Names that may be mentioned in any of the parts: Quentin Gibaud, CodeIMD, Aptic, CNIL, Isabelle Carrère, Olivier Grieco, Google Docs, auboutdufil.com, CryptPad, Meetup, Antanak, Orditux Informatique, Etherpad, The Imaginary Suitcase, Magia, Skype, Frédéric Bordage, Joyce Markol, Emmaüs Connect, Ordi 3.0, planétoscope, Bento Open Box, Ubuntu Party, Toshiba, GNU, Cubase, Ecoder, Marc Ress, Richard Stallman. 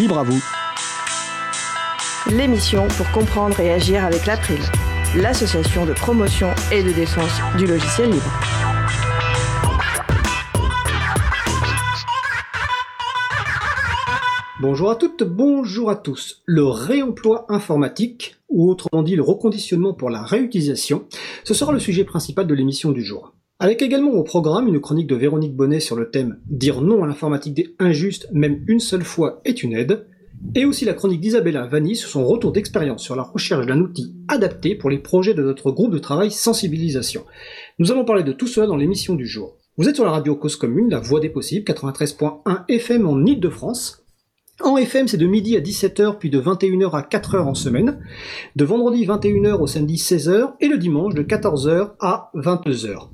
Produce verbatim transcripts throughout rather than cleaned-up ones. Libre à vous. L'émission pour comprendre et agir avec l'April, l'association de promotion et de défense du logiciel libre. Bonjour à toutes, bonjour à tous. Le réemploi informatique, ou autrement dit le reconditionnement pour la réutilisation, ce sera le sujet principal de l'émission du jour. Avec également au programme une chronique de Véronique Bonnet sur le thème « Dire non à l'informatique injuste, même une seule fois, est une aide », et aussi la chronique d'Isabella Vanni sur son retour d'expérience sur la recherche d'un outil adapté pour les projets de notre groupe de travail Sensibilisation. Nous allons parler de tout cela dans l'émission du jour. Vous êtes sur la radio Cause Commune, la voix des possibles, quatre-vingt-treize virgule un F M en Ile-de-France. En F M, c'est de midi à dix-sept heures, puis de vingt et une heures à quatre heures en semaine, de vendredi vingt et une heures au samedi seize heures, et le dimanche de quatorze heures à vingt-deux heures.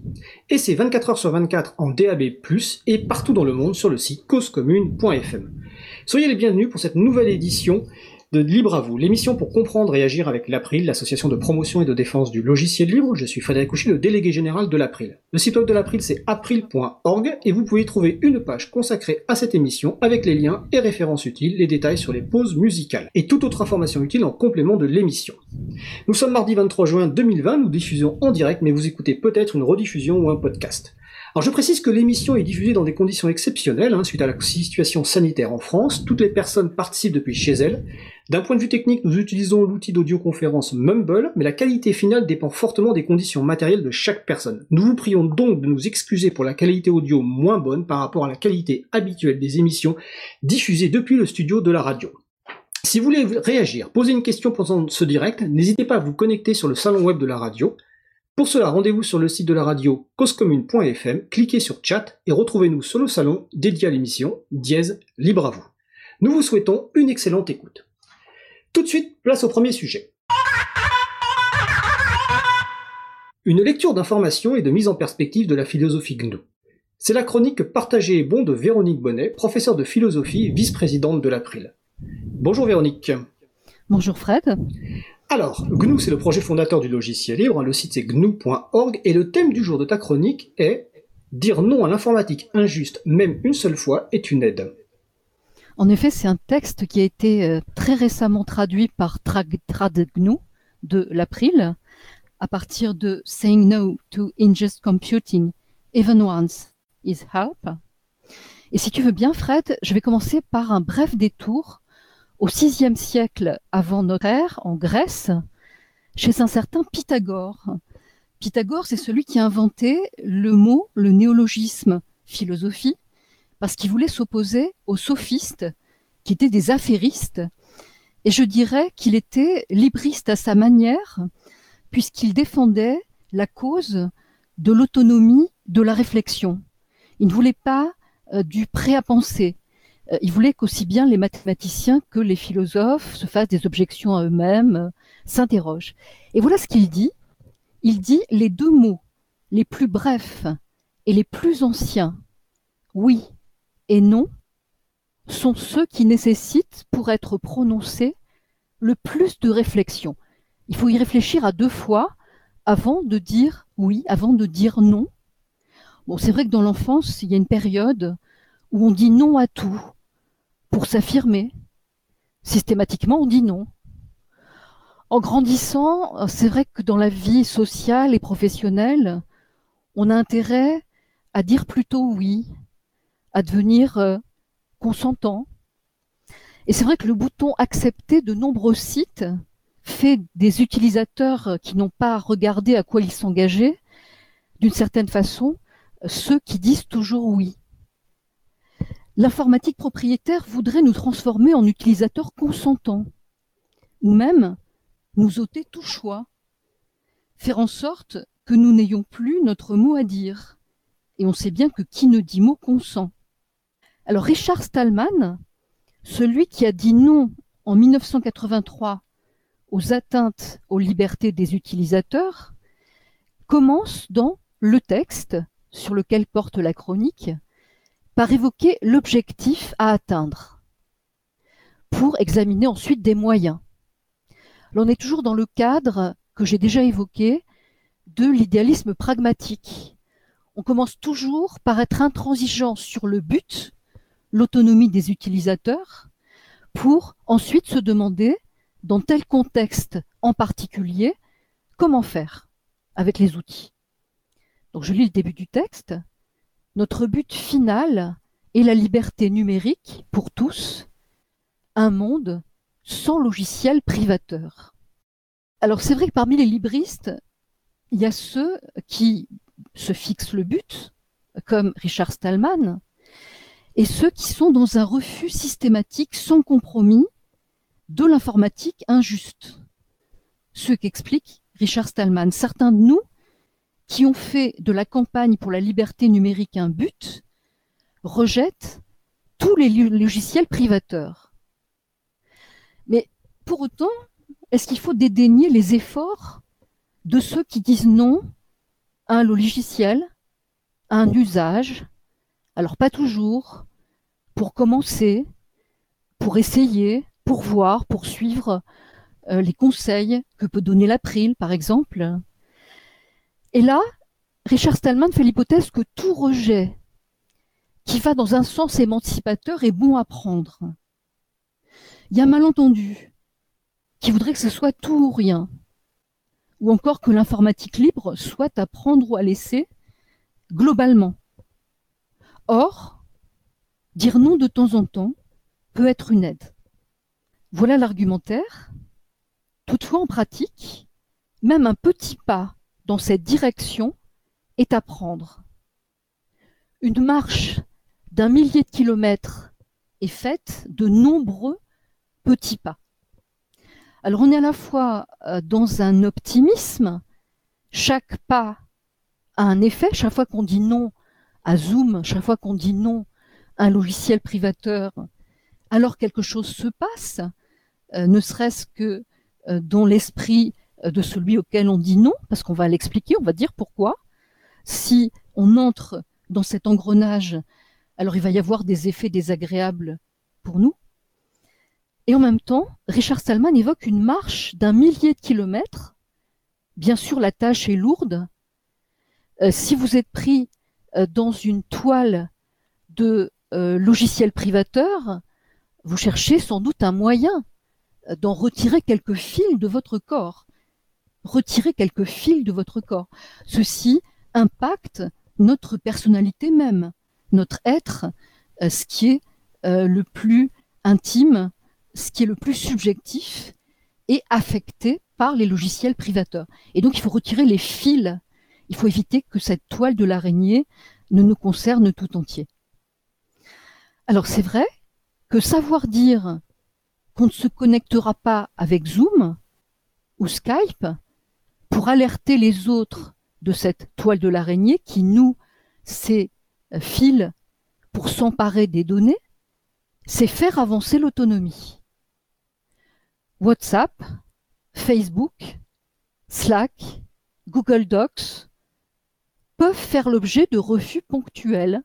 Et c'est vingt-quatre heures sur vingt-quatre en D A B plus, et partout dans le monde sur le site cause commune point F M. Soyez les bienvenus pour cette nouvelle édition de Libre à vous, l'émission pour comprendre et agir avec l'April, l'association de promotion et de défense du logiciel libre. Je suis Frédéric Couchy, le délégué général de l'April. Le site web de l'April, c'est april point org et vous pouvez trouver une page consacrée à cette émission avec les liens et références utiles, les détails sur les pauses musicales et toute autre information utile en complément de l'émission. Nous sommes mardi vingt-trois juin deux mille vingt, nous diffusons en direct, mais vous écoutez peut-être une rediffusion ou un podcast. Alors je précise que l'émission est diffusée dans des conditions exceptionnelles, hein, suite à la situation sanitaire en France. Toutes les personnes participent depuis chez elles. D'un point de vue technique, nous utilisons l'outil d'audioconférence Mumble, mais la qualité finale dépend fortement des conditions matérielles de chaque personne. Nous vous prions donc de nous excuser pour la qualité audio moins bonne par rapport à la qualité habituelle des émissions diffusées depuis le studio de la radio. Si vous voulez réagir, poser une question pendant ce direct, n'hésitez pas à vous connecter sur le salon web de la radio. Pour cela, rendez-vous sur le site de la radio cause commune point F M, cliquez sur chat et retrouvez-nous sur le salon dédié à l'émission dièse libre à vous. Nous vous souhaitons une excellente écoute. Tout de suite, place au premier sujet. Une lecture d'information et de mise en perspective de la philosophie G N U. C'est la chronique Partagez et bon de Véronique Bonnet, professeure de philosophie, vice-présidente de l'April. Bonjour Véronique. Bonjour Fred. Alors, G N U, c'est le projet fondateur du logiciel libre, le site c'est G N U point org, et le thème du jour de ta chronique est « Dire non à l'informatique injuste, même une seule fois, est une aide ». En effet, c'est un texte qui a été très récemment traduit par TradGnu de l'April, à partir de « Saying no to unjust computing, even once, is help ». Et si tu veux bien, Fred, je vais commencer par un bref détour au sixième siècle avant notre ère, en Grèce, chez un certain Pythagore. Pythagore, c'est celui qui a inventé le mot, le néologisme philosophie, parce qu'il voulait s'opposer aux sophistes, qui étaient des affairistes. Et je dirais qu'il était libriste à sa manière, puisqu'il défendait la cause de l'autonomie de la réflexion. Il ne voulait pas euh, du prêt à penser. Il voulait qu'aussi bien les mathématiciens que les philosophes se fassent des objections à eux-mêmes, s'interrogent. Et voilà ce qu'il dit. Il dit les deux mots, les plus brefs et les plus anciens, oui et non, sont ceux qui nécessitent, pour être prononcés, le plus de réflexion. Il faut y réfléchir à deux fois avant de dire oui, avant de dire non. Bon, c'est vrai que dans l'enfance, il y a une période où on dit non à tout, pour s'affirmer. Systématiquement, on dit non. En grandissant, c'est vrai que dans la vie sociale et professionnelle, on a intérêt à dire plutôt oui, à devenir consentant. Et c'est vrai que le bouton « Accepter » de nombreux sites fait des utilisateurs qui n'ont pas regardé à quoi ils s'engageaient, d'une certaine façon, ceux qui disent toujours oui. L'informatique propriétaire voudrait nous transformer en utilisateurs consentants, ou même nous ôter tout choix, faire en sorte que nous n'ayons plus notre mot à dire. Et on sait bien que qui ne dit mot consent. Alors Richard Stallman, celui qui a dit non en dix-neuf cent quatre-vingt-trois aux atteintes aux libertés des utilisateurs, commence dans le texte sur lequel porte la chronique, par évoquer l'objectif à atteindre, pour examiner ensuite des moyens. Là, on est toujours dans le cadre que j'ai déjà évoqué de l'idéalisme pragmatique. On commence toujours par être intransigeant sur le but, l'autonomie des utilisateurs, pour ensuite se demander, dans tel contexte en particulier, comment faire avec les outils. Donc je lis le début du texte. Notre but final est la liberté numérique pour tous, un monde sans logiciel privateur. Alors c'est vrai que parmi les libristes, il y a ceux qui se fixent le but, comme Richard Stallman, et ceux qui sont dans un refus systématique sans compromis de l'informatique injuste. Ce qu'explique Richard Stallman. Certains de nous qui ont fait de la campagne pour la liberté numérique un but rejettent tous les logiciels privateurs. Mais pour autant, est-ce qu'il faut dédaigner les efforts de ceux qui disent non à un logiciel, à un usage? Alors pas toujours, pour commencer, pour essayer, pour voir, pour suivre euh, les conseils que peut donner l'April, par exemple. Et là, Richard Stallman fait l'hypothèse que tout rejet qui va dans un sens émancipateur est bon à prendre. Il y a un malentendu qui voudrait que ce soit tout ou rien, ou encore que l'informatique libre soit à prendre ou à laisser globalement. Or, dire non de temps en temps peut être une aide. Voilà l'argumentaire. Toutefois, en pratique, même un petit pas dans cette direction est à prendre. Une marche d'un millier de kilomètres est faite de nombreux petits pas. Alors on est à la fois dans un optimisme, chaque pas a un effet, chaque fois qu'on dit non à Zoom, chaque fois qu'on dit non à un logiciel privateur, alors quelque chose se passe, euh, ne serait-ce que euh, dans l'esprit de celui auquel on dit non, parce qu'on va l'expliquer, on va dire pourquoi. Si on entre dans cet engrenage, alors il va y avoir des effets désagréables pour nous. Et en même temps, Richard Stallman évoque une marche d'un millier de kilomètres. Bien sûr, la tâche est lourde. Euh, si vous êtes pris dans une toile de euh, logiciels privateurs, vous cherchez sans doute un moyen d'en retirer quelques fils de votre corps. Retirer quelques fils de votre corps. Ceci impacte notre personnalité même, notre être, euh, ce qui est euh, le plus intime, ce qui est le plus subjectif et affecté par les logiciels privateurs. Et donc, il faut retirer les fils. Il faut éviter que cette toile de l'araignée ne nous concerne tout entier. Alors c'est vrai que savoir dire qu'on ne se connectera pas avec Zoom ou Skype pour alerter les autres de cette toile de l'araignée qui noue ses fils pour s'emparer des données, c'est faire avancer l'autonomie. WhatsApp, Facebook, Slack, Google Docs, peuvent faire l'objet de refus ponctuels,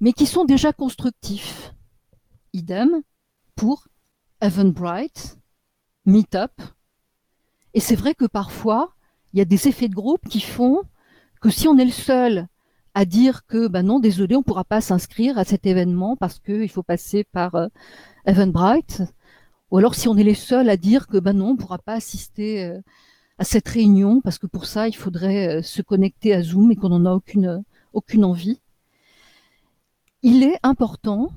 mais qui sont déjà constructifs. Idem pour Eventbrite, Meetup. Et c'est vrai que parfois, il y a des effets de groupe qui font que si on est le seul à dire que ben non, désolé, on ne pourra pas s'inscrire à cet événement parce qu'il faut passer par euh, Eventbrite, ou alors si on est les seuls à dire que ben non, on ne pourra pas assister euh, à cette réunion, parce que pour ça, il faudrait se connecter à Zoom et qu'on n'en a aucune, aucune envie. Il est important,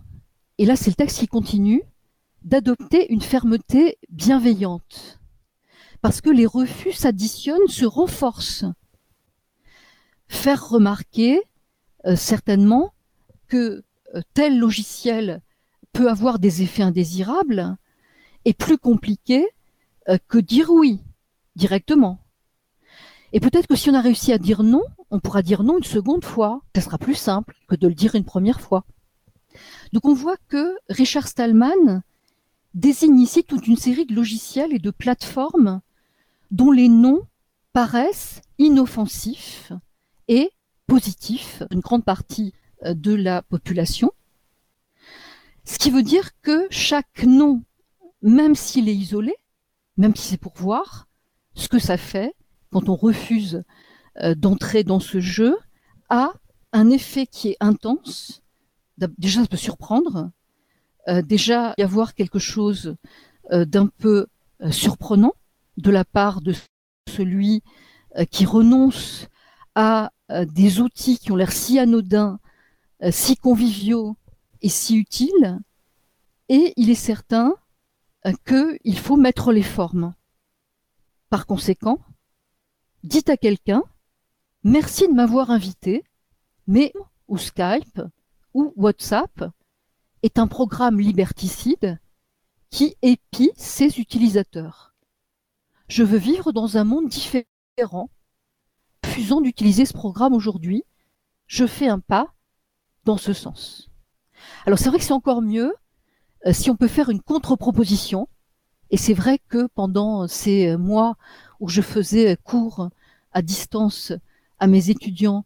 et là c'est le texte qui continue, d'adopter une fermeté bienveillante, parce que les refus s'additionnent, se renforcent. Faire remarquer, euh, certainement, que euh, tel logiciel peut avoir des effets indésirables est plus compliqué euh, que dire oui directement. Et peut-être que si on a réussi à dire non, on pourra dire non une seconde fois. Ça sera plus simple que de le dire une première fois. Donc on voit que Richard Stallman désigne ici toute une série de logiciels et de plateformes dont les noms paraissent inoffensifs et positifs à une grande partie de la population. Ce qui veut dire que chaque nom, même s'il est isolé, même si c'est pour voir, ce que ça fait quand on refuse euh, d'entrer dans ce jeu a un effet qui est intense. Déjà, ça peut surprendre, euh, déjà y avoir quelque chose euh, d'un peu euh, surprenant de la part de celui euh, qui renonce à euh, des outils qui ont l'air si anodins, euh, si conviviaux et si utiles. Et il est certain euh, qu'il faut mettre les formes. Par conséquent, dites à quelqu'un « Merci de m'avoir invité, mais ou Skype ou WhatsApp est un programme liberticide qui épie ses utilisateurs. Je veux vivre dans un monde différent, refusant d'utiliser ce programme aujourd'hui. Je fais un pas dans ce sens. » Alors c'est vrai que c'est encore mieux euh, si on peut faire une contre-proposition. Et c'est vrai que pendant ces mois où je faisais cours à distance à mes étudiants,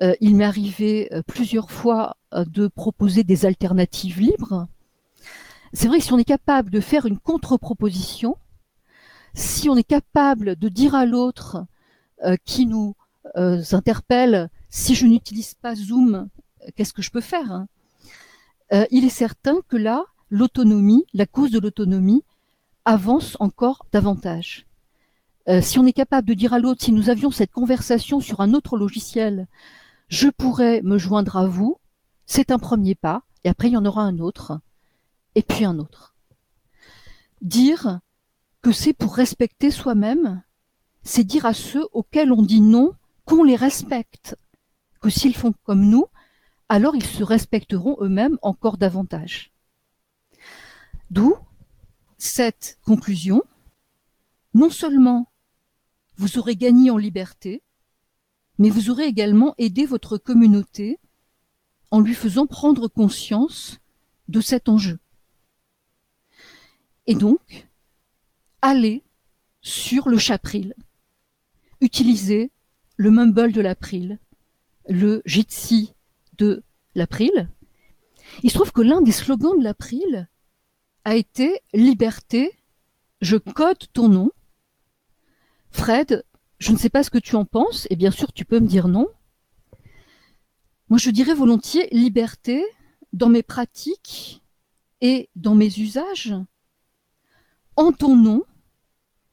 euh, il m'est arrivé plusieurs fois de proposer des alternatives libres. C'est vrai que si on est capable de faire une contre-proposition, si on est capable de dire à l'autre euh, qui nous euh, interpelle, si je n'utilise pas Zoom, qu'est-ce que je peux faire, hein ? euh, Il est certain que là, l'autonomie, la cause de l'autonomie, avance encore davantage. Euh, si on est capable de dire à l'autre, si nous avions cette conversation sur un autre logiciel, je pourrais me joindre à vous, c'est un premier pas, et après il y en aura un autre, et puis un autre. Dire que c'est pour respecter soi-même, c'est dire à ceux auxquels on dit non qu'on les respecte, que s'ils font comme nous, alors ils se respecteront eux-mêmes encore davantage. D'où cette conclusion, non seulement vous aurez gagné en liberté, mais vous aurez également aidé votre communauté en lui faisant prendre conscience de cet enjeu. Et donc, allez sur le Chapril, utilisez le Mumble de l'April, le Jitsi de l'April. Il se trouve que l'un des slogans de l'April a été « Liberté, je code ton nom ». Fred, je ne sais pas ce que tu en penses, et bien sûr tu peux me dire non. Moi je dirais volontiers « Liberté, dans mes pratiques et dans mes usages, en ton nom,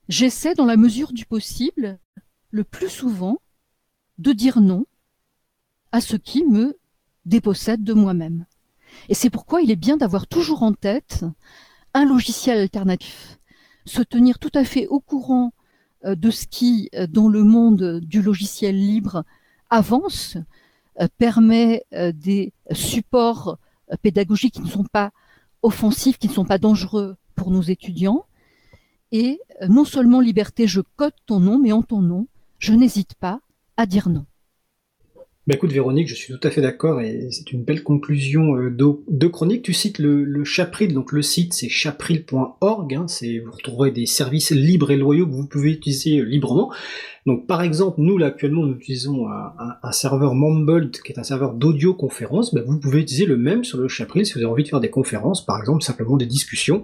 j'essaie dans la mesure du possible, le plus souvent, de dire non à ce qui me dépossède de moi-même ». Et c'est pourquoi il est bien d'avoir toujours en tête un logiciel alternatif, se tenir tout à fait au courant de ce qui, dans le monde du logiciel libre, avance, permet des supports pédagogiques qui ne sont pas offensifs, qui ne sont pas dangereux pour nos étudiants. Et non seulement liberté, je code ton nom, mais en ton nom, je n'hésite pas à dire non. Bah écoute Véronique, je suis tout à fait d'accord et c'est une belle conclusion de chronique. Tu cites le, le Chapril, donc le site c'est chapril point org, hein, c'est, vous retrouverez des services libres et loyaux que vous pouvez utiliser librement. Donc par exemple, nous là actuellement nous utilisons un, un, un serveur Mumble qui est un serveur d'audioconférence, bah, vous pouvez utiliser le même sur le Chapril si vous avez envie de faire des conférences, par exemple simplement des discussions.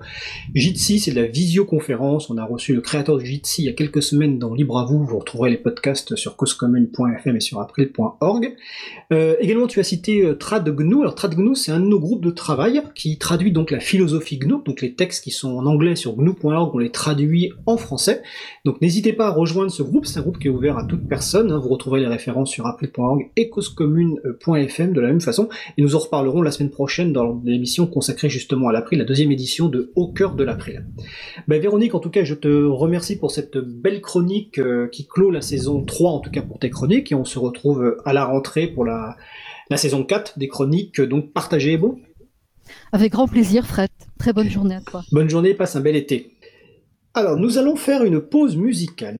Jitsi c'est de la visioconférence, on a reçu le créateur de Jitsi il y a quelques semaines dans Libre à vous, vous retrouverez les podcasts sur cause commune point f m et sur april point org. Euh, également, tu as cité euh, TradGnu. Alors, TradGnu, c'est un de nos groupes de travail qui traduit donc la philosophie G N U, donc les textes qui sont en anglais sur G N U point org, on les traduit en français. Donc, n'hésitez pas à rejoindre ce groupe. C'est un groupe qui est ouvert à toute personne. Hein. Vous retrouverez les références sur april point org et cause commune point f m de la même façon. Et nous en reparlerons la semaine prochaine dans l'émission consacrée justement à l'April, la deuxième édition de Au cœur de l'April. Ben, Véronique, en tout cas, je te remercie pour cette belle chronique euh, qui clôt la saison trois, en tout cas pour tes chroniques, et on se retrouve à la rentrée pour la, la saison quatre des chroniques, donc partagez et beau. Avec grand plaisir Fred, très bonne journée à toi. Bonne journée, passe un bel été. Alors nous allons faire une pause musicale.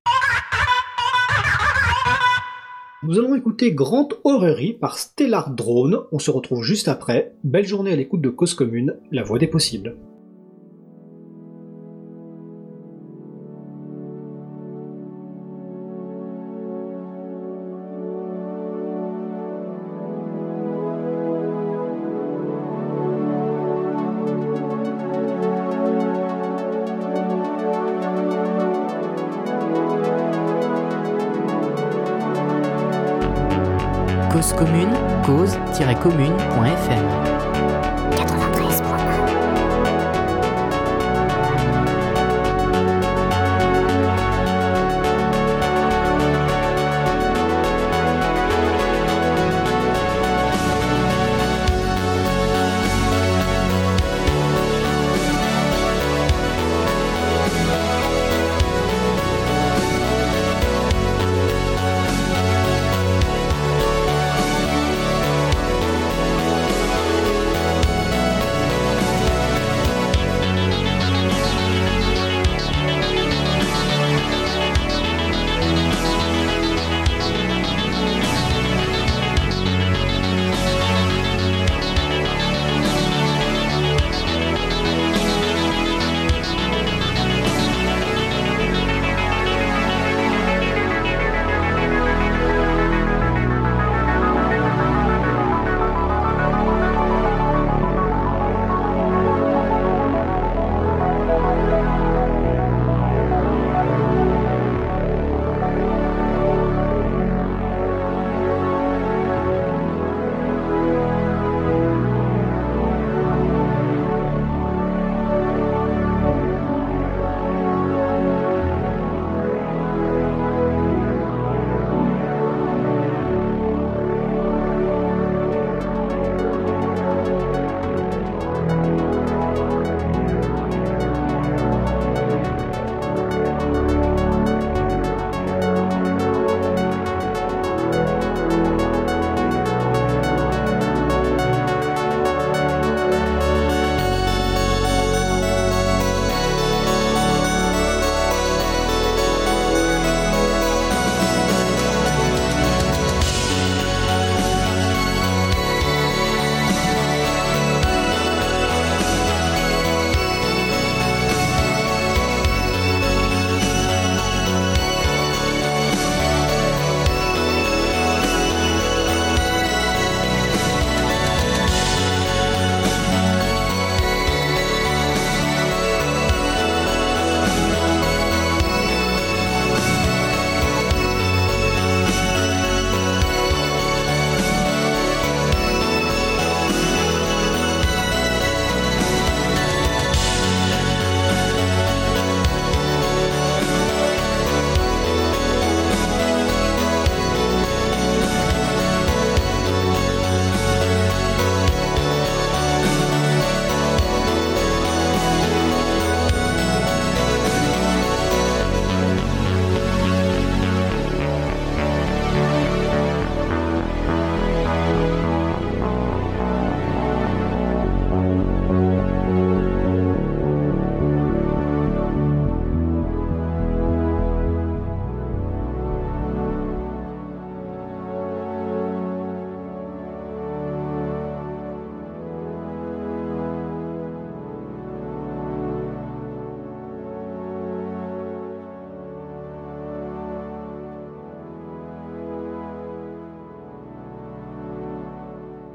Nous allons écouter Grande Horrerie par Stellar Drone, on se retrouve juste après. Belle journée à l'écoute de Cause Commune, la voix des possibles. Cause commune, cause tiret commune point f m quatre-vingt-treize point un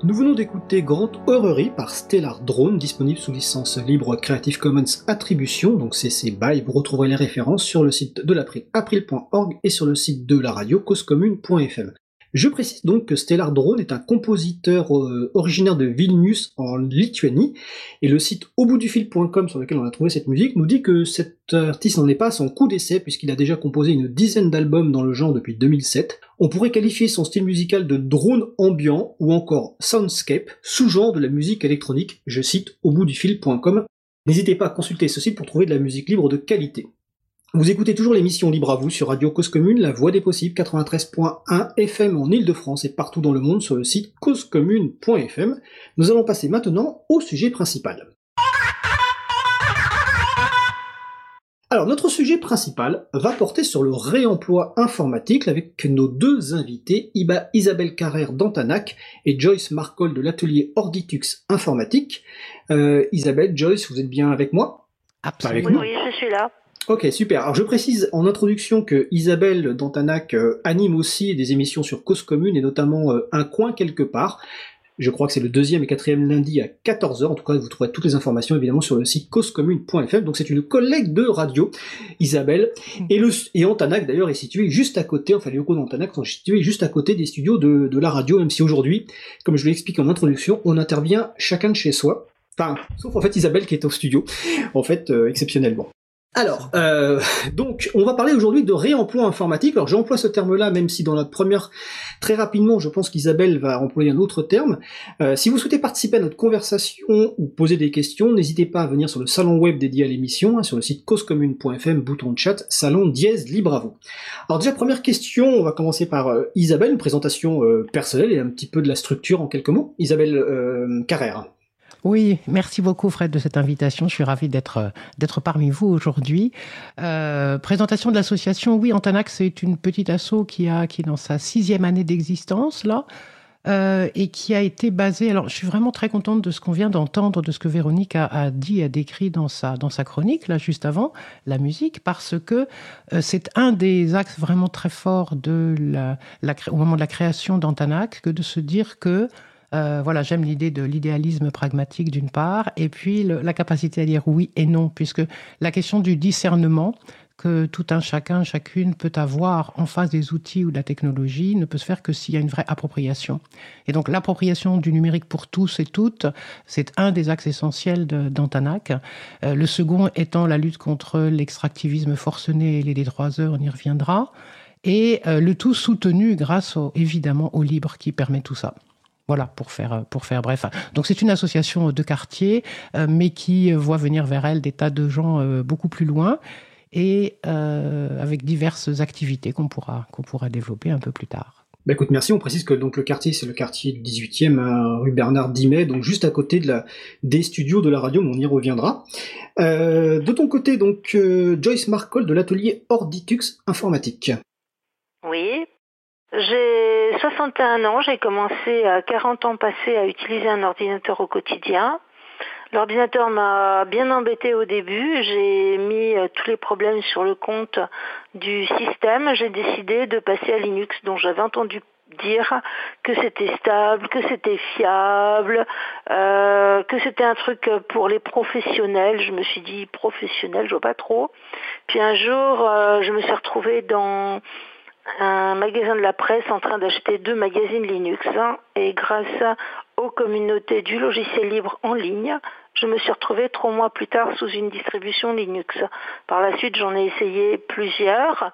Nous venons d'écouter Grande Horrerie par Stellar Drone, disponible sous licence libre Creative Commons Attribution, donc C C B Y. Vous retrouverez les références sur le site de l'April, april point org, et sur le site de la radio, cause commune point f m. Je précise donc que Stellar Drone est un compositeur euh, originaire de Vilnius en Lituanie, et le site au bout du fil point com sur lequel on a trouvé cette musique nous dit que cet artiste n'en est pas à son coup d'essai puisqu'il a déjà composé une dizaine d'albums dans le genre depuis deux mille sept. On pourrait qualifier son style musical de drone ambiant ou encore soundscape, sous-genre de la musique électronique, je cite au bout du fil point com. N'hésitez pas à consulter ce site pour trouver de la musique libre de qualité. Vous écoutez toujours l'émission Libre à vous sur Radio Cause Commune, la voix des possibles, quatre-vingt-treize point un F M en Ile-de-France et partout dans le monde sur le site cause commune point f m. Nous allons passer maintenant au sujet principal. Alors, notre sujet principal va porter sur le réemploi informatique avec nos deux invités, Isabelle Carrère d'Antanak et Joyce Markol de l'atelier Orditux Informatique. Euh, Isabelle, Joyce, vous êtes bien avec moi? Absolument. Avec nous. Oui, je suis là. Ok, super. Alors je précise en introduction que Isabelle d'Antanak euh, anime aussi des émissions sur Cause Commune et notamment euh, Un Coin Quelque Part. Je crois que c'est le deuxième et quatrième lundi à quatorze heures. En tout cas, vous trouverez toutes les informations évidemment sur le site cause commune point f m. Donc c'est une collègue de radio, Isabelle. Et, le, et Antanak d'ailleurs est situé juste à côté, enfin les locaux d'Antanak sont situés juste à côté des studios de, de la radio, même si aujourd'hui, comme je l'explique en introduction, on intervient chacun de chez soi. Enfin, sauf en fait Isabelle qui est au studio, en fait euh, exceptionnellement. Alors, euh, donc, on va parler aujourd'hui de réemploi informatique. Alors, j'emploie ce terme-là, même si dans notre première, très rapidement, je pense qu'Isabelle va employer un autre terme. Euh, si vous souhaitez participer à notre conversation ou poser des questions, n'hésitez pas à venir sur le salon web dédié à l'émission, hein, sur le site cause commune point f m, bouton de chat, salon dièse libre à vous. Alors déjà, première question, on va commencer par euh, Isabelle, une présentation euh, personnelle et un petit peu de la structure en quelques mots. Isabelle euh, Carrère. Oui, merci beaucoup Fred de cette invitation. Je suis ravi d'être d'être parmi vous aujourd'hui. Euh, présentation de l'association. Oui, Antanak, c'est une petite asso qui a qui est dans sa sixième année d'existence là euh, et qui a été basée. Alors, je suis vraiment très contente de ce qu'on vient d'entendre, de ce que Véronique a, a dit, a décrit dans sa dans sa chronique là juste avant la musique, parce que euh, c'est un des axes vraiment très forts de la, la au moment de la création d'Antanak, que de se dire que Euh, voilà, j'aime l'idée de l'idéalisme pragmatique d'une part, et puis le, la capacité à dire oui et non, puisque la question du discernement que tout un chacun, chacune peut avoir en face des outils ou de la technologie ne peut se faire que s'il y a une vraie appropriation. Et donc l'appropriation du numérique pour tous et toutes, c'est un des axes essentiels de, d'Antanak. Euh, le second étant la lutte contre l'extractivisme forcené et les détroiseurs, on y reviendra. Et euh, le tout soutenu grâce au, évidemment au libre qui permet tout ça. Voilà, pour faire, pour faire bref. Donc c'est une association de quartier, euh, mais qui voit venir vers elle des tas de gens euh, beaucoup plus loin et euh, avec diverses activités qu'on pourra, qu'on pourra développer un peu plus tard. Bah écoute, merci. On précise que donc, le quartier, c'est le quartier du dix-huitième, hein, rue Bernard Dimet, donc juste à côté de la, des studios de la radio, mais on y reviendra. Euh, de ton côté, donc euh, Joyce Markol de l'atelier Orditux Informatique. Oui. J'ai soixante et un ans, j'ai commencé à quarante ans passés à utiliser un ordinateur au quotidien. L'ordinateur m'a bien embêté au début, j'ai mis tous les problèmes sur le compte du système. J'ai décidé de passer à Linux, dont j'avais entendu dire que c'était stable, que c'était fiable, euh, que c'était un truc pour les professionnels. Je me suis dit professionnel, je vois pas trop. Puis un jour, euh, je me suis retrouvée dans un magasin de la presse en train d'acheter deux magazines Linux, hein, et grâce aux communautés du logiciel libre en ligne, je me suis retrouvée trois mois plus tard sous une distribution Linux. Par la suite, j'en ai essayé plusieurs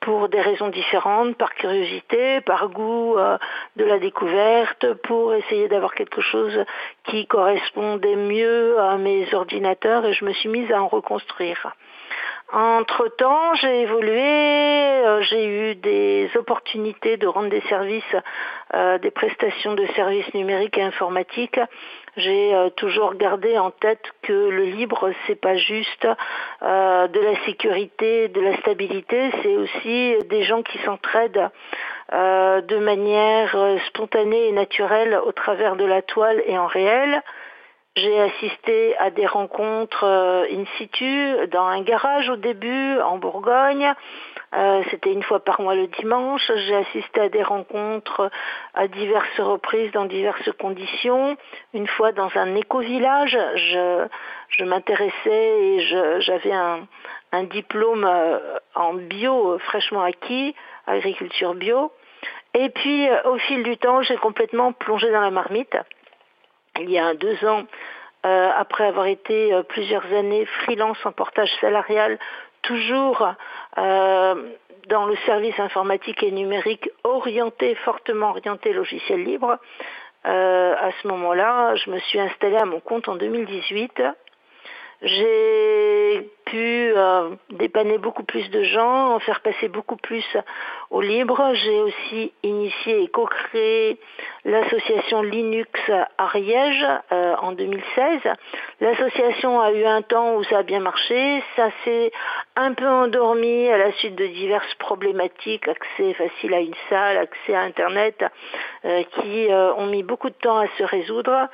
pour des raisons différentes, par curiosité, par goût euh, de la découverte, pour essayer d'avoir quelque chose qui correspondait mieux à mes ordinateurs, et je me suis mise à en reconstruire. Entre-temps, j'ai évolué, euh, j'ai eu des opportunités de rendre des services, euh, des prestations de services numériques et informatiques. J'ai euh, toujours gardé en tête que le libre, c'est pas juste euh, de la sécurité, de la stabilité, c'est aussi des gens qui s'entraident euh, de manière spontanée et naturelle au travers de la toile et en réel. J'ai assisté à des rencontres in situ, dans un garage au début, en Bourgogne. Euh, c'était une fois par mois le dimanche. J'ai assisté à des rencontres à diverses reprises, dans diverses conditions. Une fois dans un éco-village, je, je m'intéressais et je, j'avais un, un diplôme en bio, fraîchement acquis, agriculture bio. Et puis, au fil du temps, j'ai complètement plongé dans la marmite. Il y a deux ans, euh, après avoir été euh, plusieurs années freelance en portage salarial, toujours euh, dans le service informatique et numérique orienté, fortement orienté logiciel libre, euh, à ce moment-là, je me suis installée à mon compte en deux mille dix-huit. J'ai pu euh, dépanner beaucoup plus de gens, en faire passer beaucoup plus au libre. J'ai aussi initié et co-créé l'association Linux Ariège euh, en deux mille seize. L'association a eu un temps où ça a bien marché. Ça s'est un peu endormi à la suite de diverses problématiques, accès facile à une salle, accès à Internet, euh, qui euh, ont mis beaucoup de temps à se résoudre.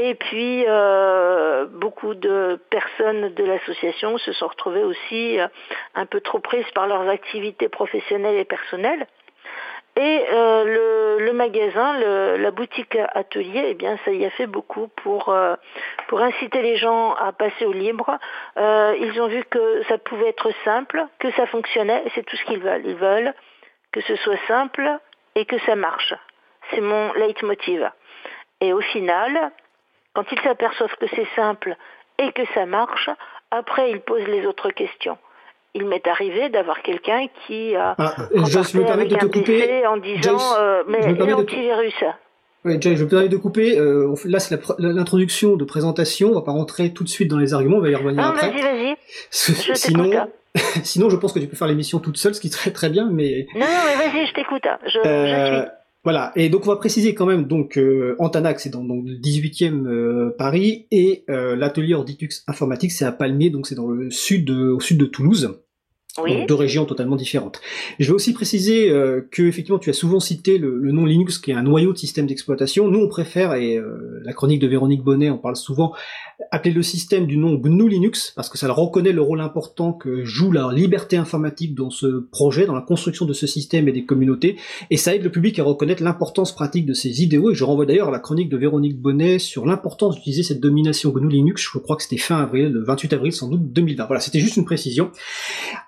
Et puis, euh, beaucoup de personnes de l'association se sont retrouvées aussi euh, un peu trop prises par leurs activités professionnelles et personnelles. Et euh, le, le magasin, le, la boutique atelier, eh bien, ça y a fait beaucoup pour, euh, pour inciter les gens à passer au libre. Euh, ils ont vu que ça pouvait être simple, que ça fonctionnait, et c'est tout ce qu'ils veulent. Ils veulent que ce soit simple et que ça marche. C'est mon leitmotiv. Et au final, quand ils s'aperçoivent que c'est simple et que ça marche, après ils posent les autres questions. Il m'est arrivé d'avoir quelqu'un qui a ah, Joyce, je me permets de te couper en disant Joyce, euh, mais l'antivirus. Te... Oui, Joyce, je me permets de couper. Euh, là, c'est la, l'introduction de présentation. On va pas rentrer tout de suite dans les arguments. On va y revenir non, après. Vas-y, vas-y. Je Sinon, sinon, je pense que tu peux faire l'émission toute seule, ce qui serait très bien. Mais non, non, mais vas-y, je t'écoute. Je, euh... je suis. Voilà, et donc on va préciser quand même, donc euh, Antanak c'est dans donc, le dix-huitième euh, Paris, et euh, l'atelier Orditux Informatique c'est à Palmier, donc c'est dans le sud de, au sud de Toulouse, oui. Donc deux régions totalement différentes. Je vais aussi préciser euh, que effectivement tu as souvent cité le, le nom Linux qui est un noyau de système d'exploitation. Nous on préfère, et euh, la chronique de Véronique Bonnet en parle souvent, appeler le système du nom G N U Linux, parce que ça reconnaît le rôle important que joue la liberté informatique dans ce projet, dans la construction de ce système et des communautés, et ça aide le public à reconnaître l'importance pratique de ces idéaux, et je renvoie d'ailleurs à la chronique de Véronique Bonnet sur l'importance d'utiliser cette domination G N U Linux, je crois que c'était fin avril, le vingt-huit avril sans doute deux mille vingt, voilà, c'était juste une précision.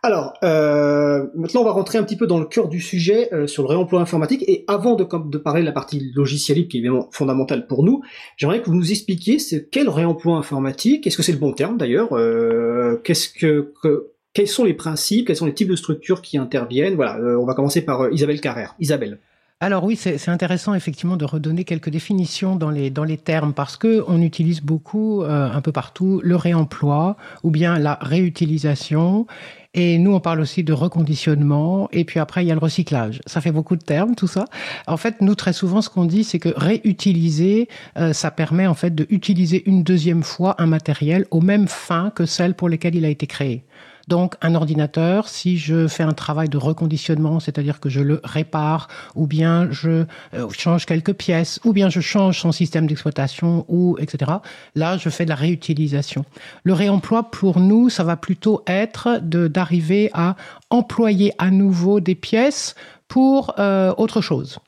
Alors, euh, maintenant on va rentrer un petit peu dans le cœur du sujet, euh, sur le réemploi informatique, et avant de, de parler de la partie logicielle libre, qui est évidemment fondamentale pour nous, j'aimerais que vous nous expliquiez ce qu'est le réemploi informatique. Informatique. Est-ce que c'est le bon terme d'ailleurs euh, qu'est-ce que, que, Quels sont les principes, quels sont les types de structures qui interviennent? Voilà, euh, on va commencer par euh, Isabelle Carrère. Isabelle. Alors oui, c'est, c'est intéressant effectivement de redonner quelques définitions dans les, dans les termes parce qu'on utilise beaucoup, euh, un peu partout, le réemploi ou bien la réutilisation. Et nous, on parle aussi de reconditionnement, et puis après, il y a le recyclage. Ça fait beaucoup de termes, tout ça. En fait, nous, très souvent, ce qu'on dit, c'est que réutiliser, euh, ça permet en fait d'utiliser une deuxième fois un matériel aux mêmes fins que celles pour lesquelles il a été créé. Donc, un ordinateur, si je fais un travail de reconditionnement, c'est-à-dire que je le répare, ou bien je euh, change quelques pièces, ou bien je change son système d'exploitation, ou et cetera. Là, je fais de la réutilisation. Le réemploi, pour nous, ça va plutôt être de, d'arriver à employer à nouveau des pièces pour euh, autre chose.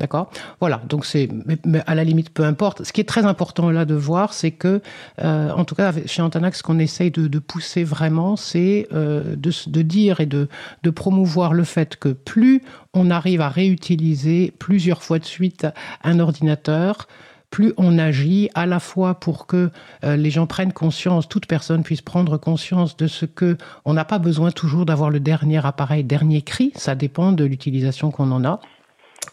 D'accord ? Voilà, donc c'est mais à la limite, peu importe. Ce qui est très important là de voir, c'est que, euh, en tout cas, chez Antanak, ce qu'on essaye de, de pousser vraiment, c'est euh, de, de dire et de, de promouvoir le fait que plus on arrive à réutiliser plusieurs fois de suite un ordinateur, plus on agit à la fois pour que euh, les gens prennent conscience, toute personne puisse prendre conscience de ce que on n'a pas besoin toujours d'avoir le dernier appareil, dernier cri, ça dépend de l'utilisation qu'on en a.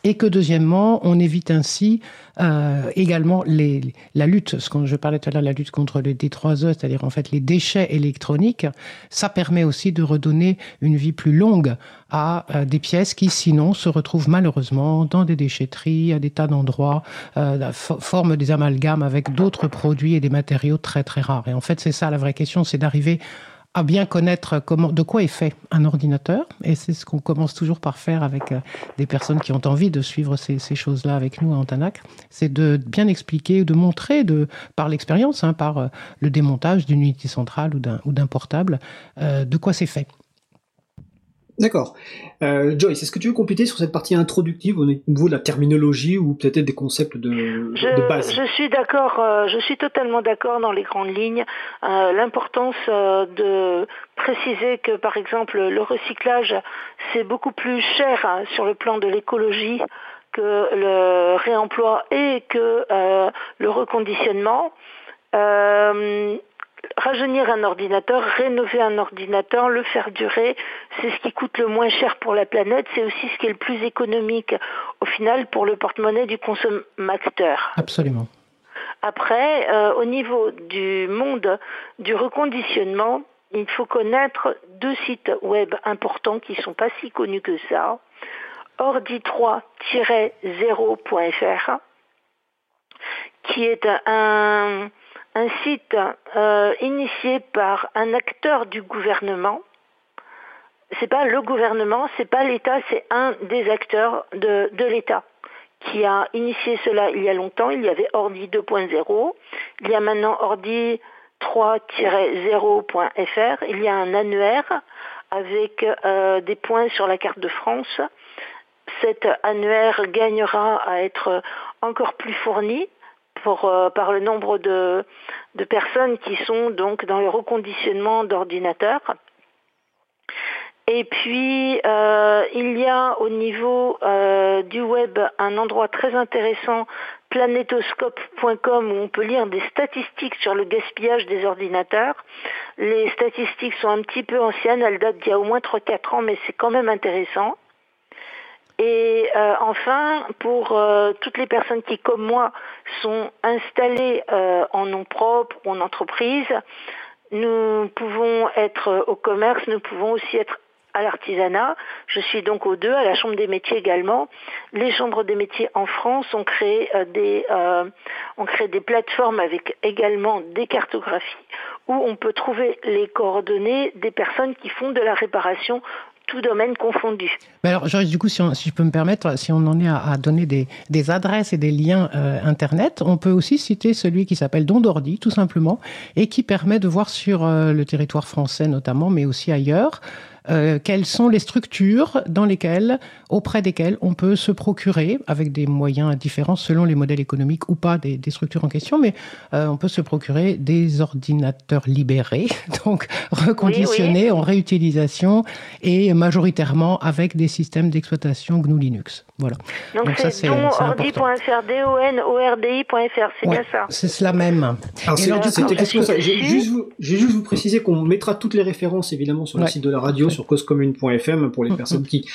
Et que deuxièmement, on évite ainsi euh, également les, la lutte, ce que je parlais tout à l'heure, la lutte contre les D trois E, c'est-à-dire en fait les déchets électroniques, ça permet aussi de redonner une vie plus longue à euh, des pièces qui sinon se retrouvent malheureusement dans des déchetteries, à des tas d'endroits, euh, f- forment des amalgames avec d'autres produits et des matériaux très très rares. Et en fait, c'est ça la vraie question, c'est d'arriver à bien connaître comment, de quoi est fait un ordinateur. Et c'est ce qu'on commence toujours par faire avec des personnes qui ont envie de suivre ces, ces choses-là avec nous à Antanak. C'est de bien expliquer, de montrer de, par l'expérience, hein, par le démontage d'une unité centrale ou d'un, ou d'un portable, euh, de quoi c'est fait. D'accord. Euh, Joyce, est-ce que tu veux compléter sur cette partie introductive au niveau de la terminologie ou peut-être des concepts de, je, de base? Je suis d'accord, euh, je suis totalement d'accord dans les grandes lignes. Euh, l'importance euh, de préciser que, par exemple, le recyclage, c'est beaucoup plus cher hein, sur le plan de l'écologie que le réemploi et que euh, le reconditionnement. Euh, Rajeunir un ordinateur, rénover un ordinateur, le faire durer, c'est ce qui coûte le moins cher pour la planète, c'est aussi ce qui est le plus économique, au final, pour le porte-monnaie du consommateur. Absolument. Après, euh, au niveau du monde du reconditionnement, il faut connaître deux sites web importants qui ne sont pas si connus que ça. ordi trois tiret zéro point f r, qui est un... un site euh, initié par un acteur du gouvernement. C'est pas le gouvernement, c'est pas l'État, c'est un des acteurs de, de l'État qui a initié cela il y a longtemps. Il y avait ordi deux point zéro, il y a maintenant ordi trois tiret zéro point f r, il y a un annuaire avec euh, des points sur la carte de France. Cet annuaire gagnera à être encore plus fourni. Pour, euh, par le nombre de, de personnes qui sont donc dans le reconditionnement d'ordinateurs. Et puis, euh, il y a au niveau euh, du web un endroit très intéressant, planétoscope point com, où on peut lire des statistiques sur le gaspillage des ordinateurs. Les statistiques sont un petit peu anciennes, elles datent d'il y a au moins trois quatre ans, mais c'est quand même intéressant. Et euh, enfin, pour euh, toutes les personnes qui, comme moi, sont installées euh, en nom propre ou en entreprise, nous pouvons être au commerce, nous pouvons aussi être à l'artisanat. Je suis donc aux deux, à la Chambre des métiers également. Les chambres des métiers en France ont créé euh, des, euh, ont créé des plateformes avec également des cartographies où on peut trouver les coordonnées des personnes qui font de la réparation tout domaine confondu. Mais alors, Joyce, du coup, si, on, si je peux me permettre, si on en est à, à donner des, des adresses et des liens euh, Internet, on peut aussi citer celui qui s'appelle Dondordi, tout simplement, et qui permet de voir sur euh, le territoire français notamment, mais aussi ailleurs, euh, quelles sont les structures dans lesquelles, auprès desquelles on peut se procurer, avec des moyens différents selon les modèles économiques ou pas des, des structures en question, mais euh, on peut se procurer des ordinateurs libérés, donc reconditionnés, oui, oui, en réutilisation et majoritairement avec des systèmes d'exploitation G N U Linux. Voilà. Donc, donc c'est, ça, c'est, don c'est ordi point f r, D O N O R D I point f r, c'est ouais, bien ça. C'est cela même. Alors, c'est, là, c'est, c'est, est-ce que ça, j'ai, juste vous, j'ai juste vous préciser qu'on mettra toutes les références évidemment sur ouais. le site de la radio, ouais. sur cause commune point f m pour les mm-hmm. personnes qui,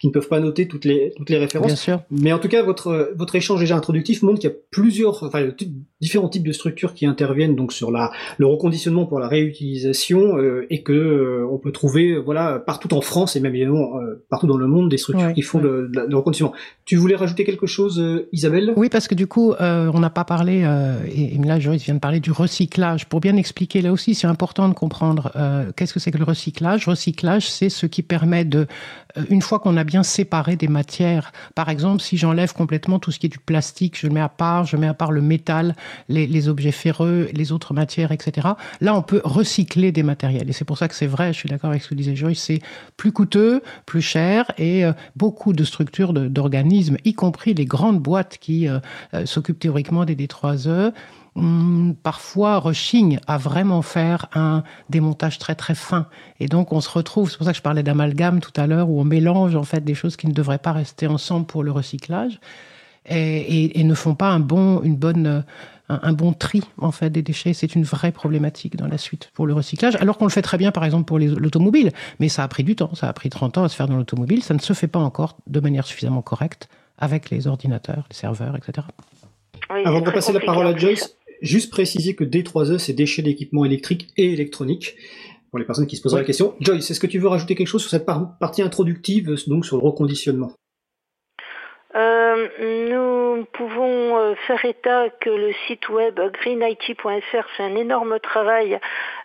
qui ne peuvent pas noter toutes les, toutes les références. Bien sûr. Mais en tout cas, votre, votre échange déjà introductif montre qu'il y a plusieurs, enfin, t- différents types de structures qui interviennent donc sur la, le reconditionnement pour la réutilisation euh, et que euh, on peut trouver voilà, partout en France et même évidemment euh, partout dans le monde des structures ouais, qui font ouais. le, le reconditionnement. Tu voulais rajouter quelque chose, euh, Isabelle ? Oui, parce que du coup, euh, on n'a pas parlé, euh, et, et là, Joyce vient de parler du recyclage. Pour bien expliquer, là aussi, c'est important de comprendre euh, qu'est-ce que c'est que le recyclage. Recyclage, c'est ce qui permet de, euh, une fois qu'on a bien séparé des matières, par exemple, si j'enlève complètement tout ce qui est du plastique, je le mets à part, je mets à part le métal, les, les objets ferreux, les autres matières, et cetera. Là, on peut recycler des matériels. Et c'est pour ça que c'est vrai, je suis d'accord avec ce que disait Joyce, c'est plus coûteux, plus cher, et euh, beaucoup de structures de, de d'organismes, y compris les grandes boîtes qui euh, s'occupent théoriquement des D trois E, hum, parfois rechignent à vraiment faire un démontage très très fin. Et donc on se retrouve, c'est pour ça que je parlais d'amalgame tout à l'heure, où on mélange en fait des choses qui ne devraient pas rester ensemble pour le recyclage, et, et, et ne font pas un bon, une bonne... un bon tri en fait des déchets. C'est une vraie problématique dans la suite pour le recyclage, alors qu'on le fait très bien par exemple pour les, l'automobile, mais ça a pris du temps, ça a pris trente ans à se faire dans l'automobile, ça ne se fait pas encore de manière suffisamment correcte avec les ordinateurs, les serveurs, et cetera. Oui, avant de passer la parole à Joyce, juste préciser que D trois E, c'est déchets d'équipements électriques et électroniques, pour les personnes qui se poseraient oui. la question. Joyce, est-ce que tu veux rajouter quelque chose sur cette par- partie introductive, donc sur le reconditionnement ? Euh, nous pouvons faire état que le site web green I T point F R fait un énorme travail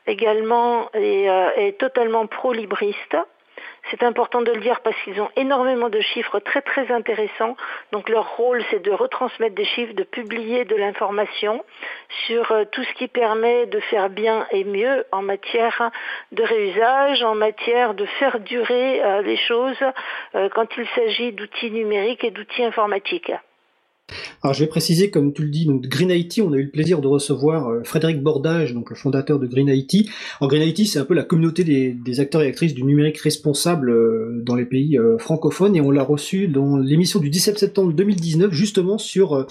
également et euh, est totalement pro-libriste. C'est important de le dire parce qu'ils ont énormément de chiffres très très intéressants. Donc leur rôle, c'est de retransmettre des chiffres, de publier de l'information sur tout ce qui permet de faire bien et mieux en matière de réusage, en matière de faire durer euh, les choses euh, quand il s'agit d'outils numériques et d'outils informatiques. Alors je vais préciser, comme tu le dis, donc Green I T, on a eu le plaisir de recevoir euh, Frédéric Bordage, donc le fondateur de Green I T. Alors Green I T, c'est un peu la communauté des, des acteurs et actrices du numérique responsable euh, dans les pays euh, francophones, et on l'a reçu dans l'émission du dix-sept septembre deux mille dix-neuf, justement sur euh,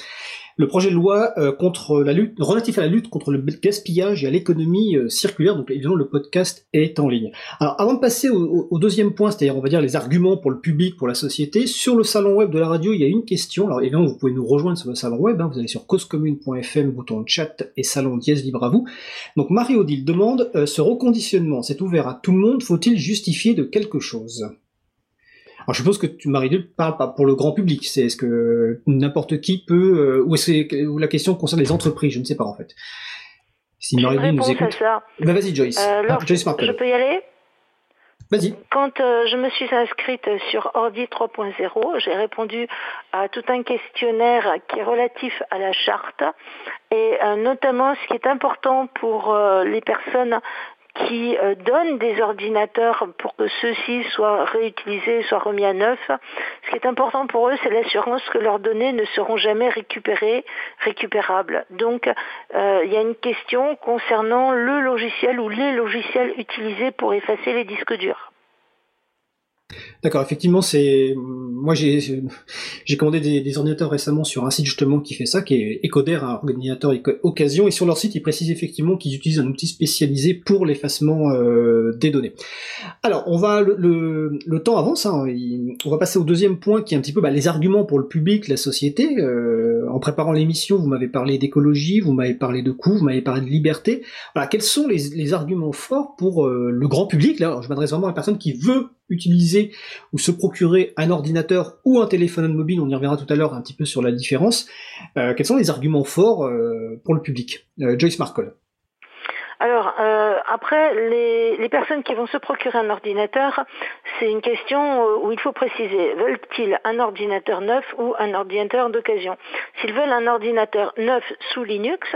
le projet de loi euh, contre la lutte, relatif à la lutte contre le gaspillage et à l'économie euh, circulaire. Donc évidemment, le podcast est en ligne. Alors avant de passer au, au deuxième point, c'est-à-dire on va dire les arguments pour le public, pour la société, sur le salon web de la radio, il y a une question. Alors évidemment, vous pouvez nous rejoindre sur le salon web, hein, vous allez sur cause commune point f m, bouton chat et salon dièse libre à vous. Donc Marie-Odile demande, euh, ce reconditionnement, c'est ouvert à tout le monde, faut-il justifier de quelque chose? Alors je suppose que tu, Marie-Odile, parles pas pour le grand public, c'est est-ce que n'importe qui peut, euh, ou c'est ou la question concerne les entreprises, je ne sais pas en fait. Si Marie-Odile nous écoute. Ça. Ben vas-y Joyce. Euh, alors, ah, Joyce Markol. Je peux y aller? Vas-y. Quand euh, je me suis inscrite sur Ordi trois point zéro, j'ai répondu à tout un questionnaire qui est relatif à la charte et euh, notamment ce qui est important pour euh, les personnes qui euh, donnent des ordinateurs pour que ceux-ci soient réutilisés, soient remis à neuf. Ce qui est important pour eux, c'est l'assurance que leurs données ne seront jamais récupérées, récupérables. Donc, euh, il y a une question concernant le logiciel ou les logiciels utilisés pour effacer les disques durs. D'accord, effectivement, c'est moi j'ai j'ai commandé des, des ordinateurs récemment sur un site justement qui fait ça, qui est Ecoder, un ordinateur occasion, et sur leur site ils précisent effectivement qu'ils utilisent un outil spécialisé pour l'effacement euh, des données. Alors on va le le, le temps avance, hein, et on va passer au deuxième point qui est un petit peu bah, les arguments pour le public, la société. Euh, en préparant l'émission, vous m'avez parlé d'écologie, vous m'avez parlé de coûts, vous m'avez parlé de liberté. Voilà, quels sont les les arguments forts pour euh, le grand public là? Alors, je m'adresse vraiment à la personne qui veut utiliser ou se procurer un ordinateur ou un téléphone mobile, on y reviendra tout à l'heure un petit peu sur la différence. Euh, quels sont les arguments forts euh, pour le public? euh, Joyce Markol. Alors, euh, après, les, les personnes qui vont se procurer un ordinateur, c'est une question où il faut préciser, veulent-ils un ordinateur neuf ou un ordinateur d'occasion? S'ils veulent un ordinateur neuf sous Linux,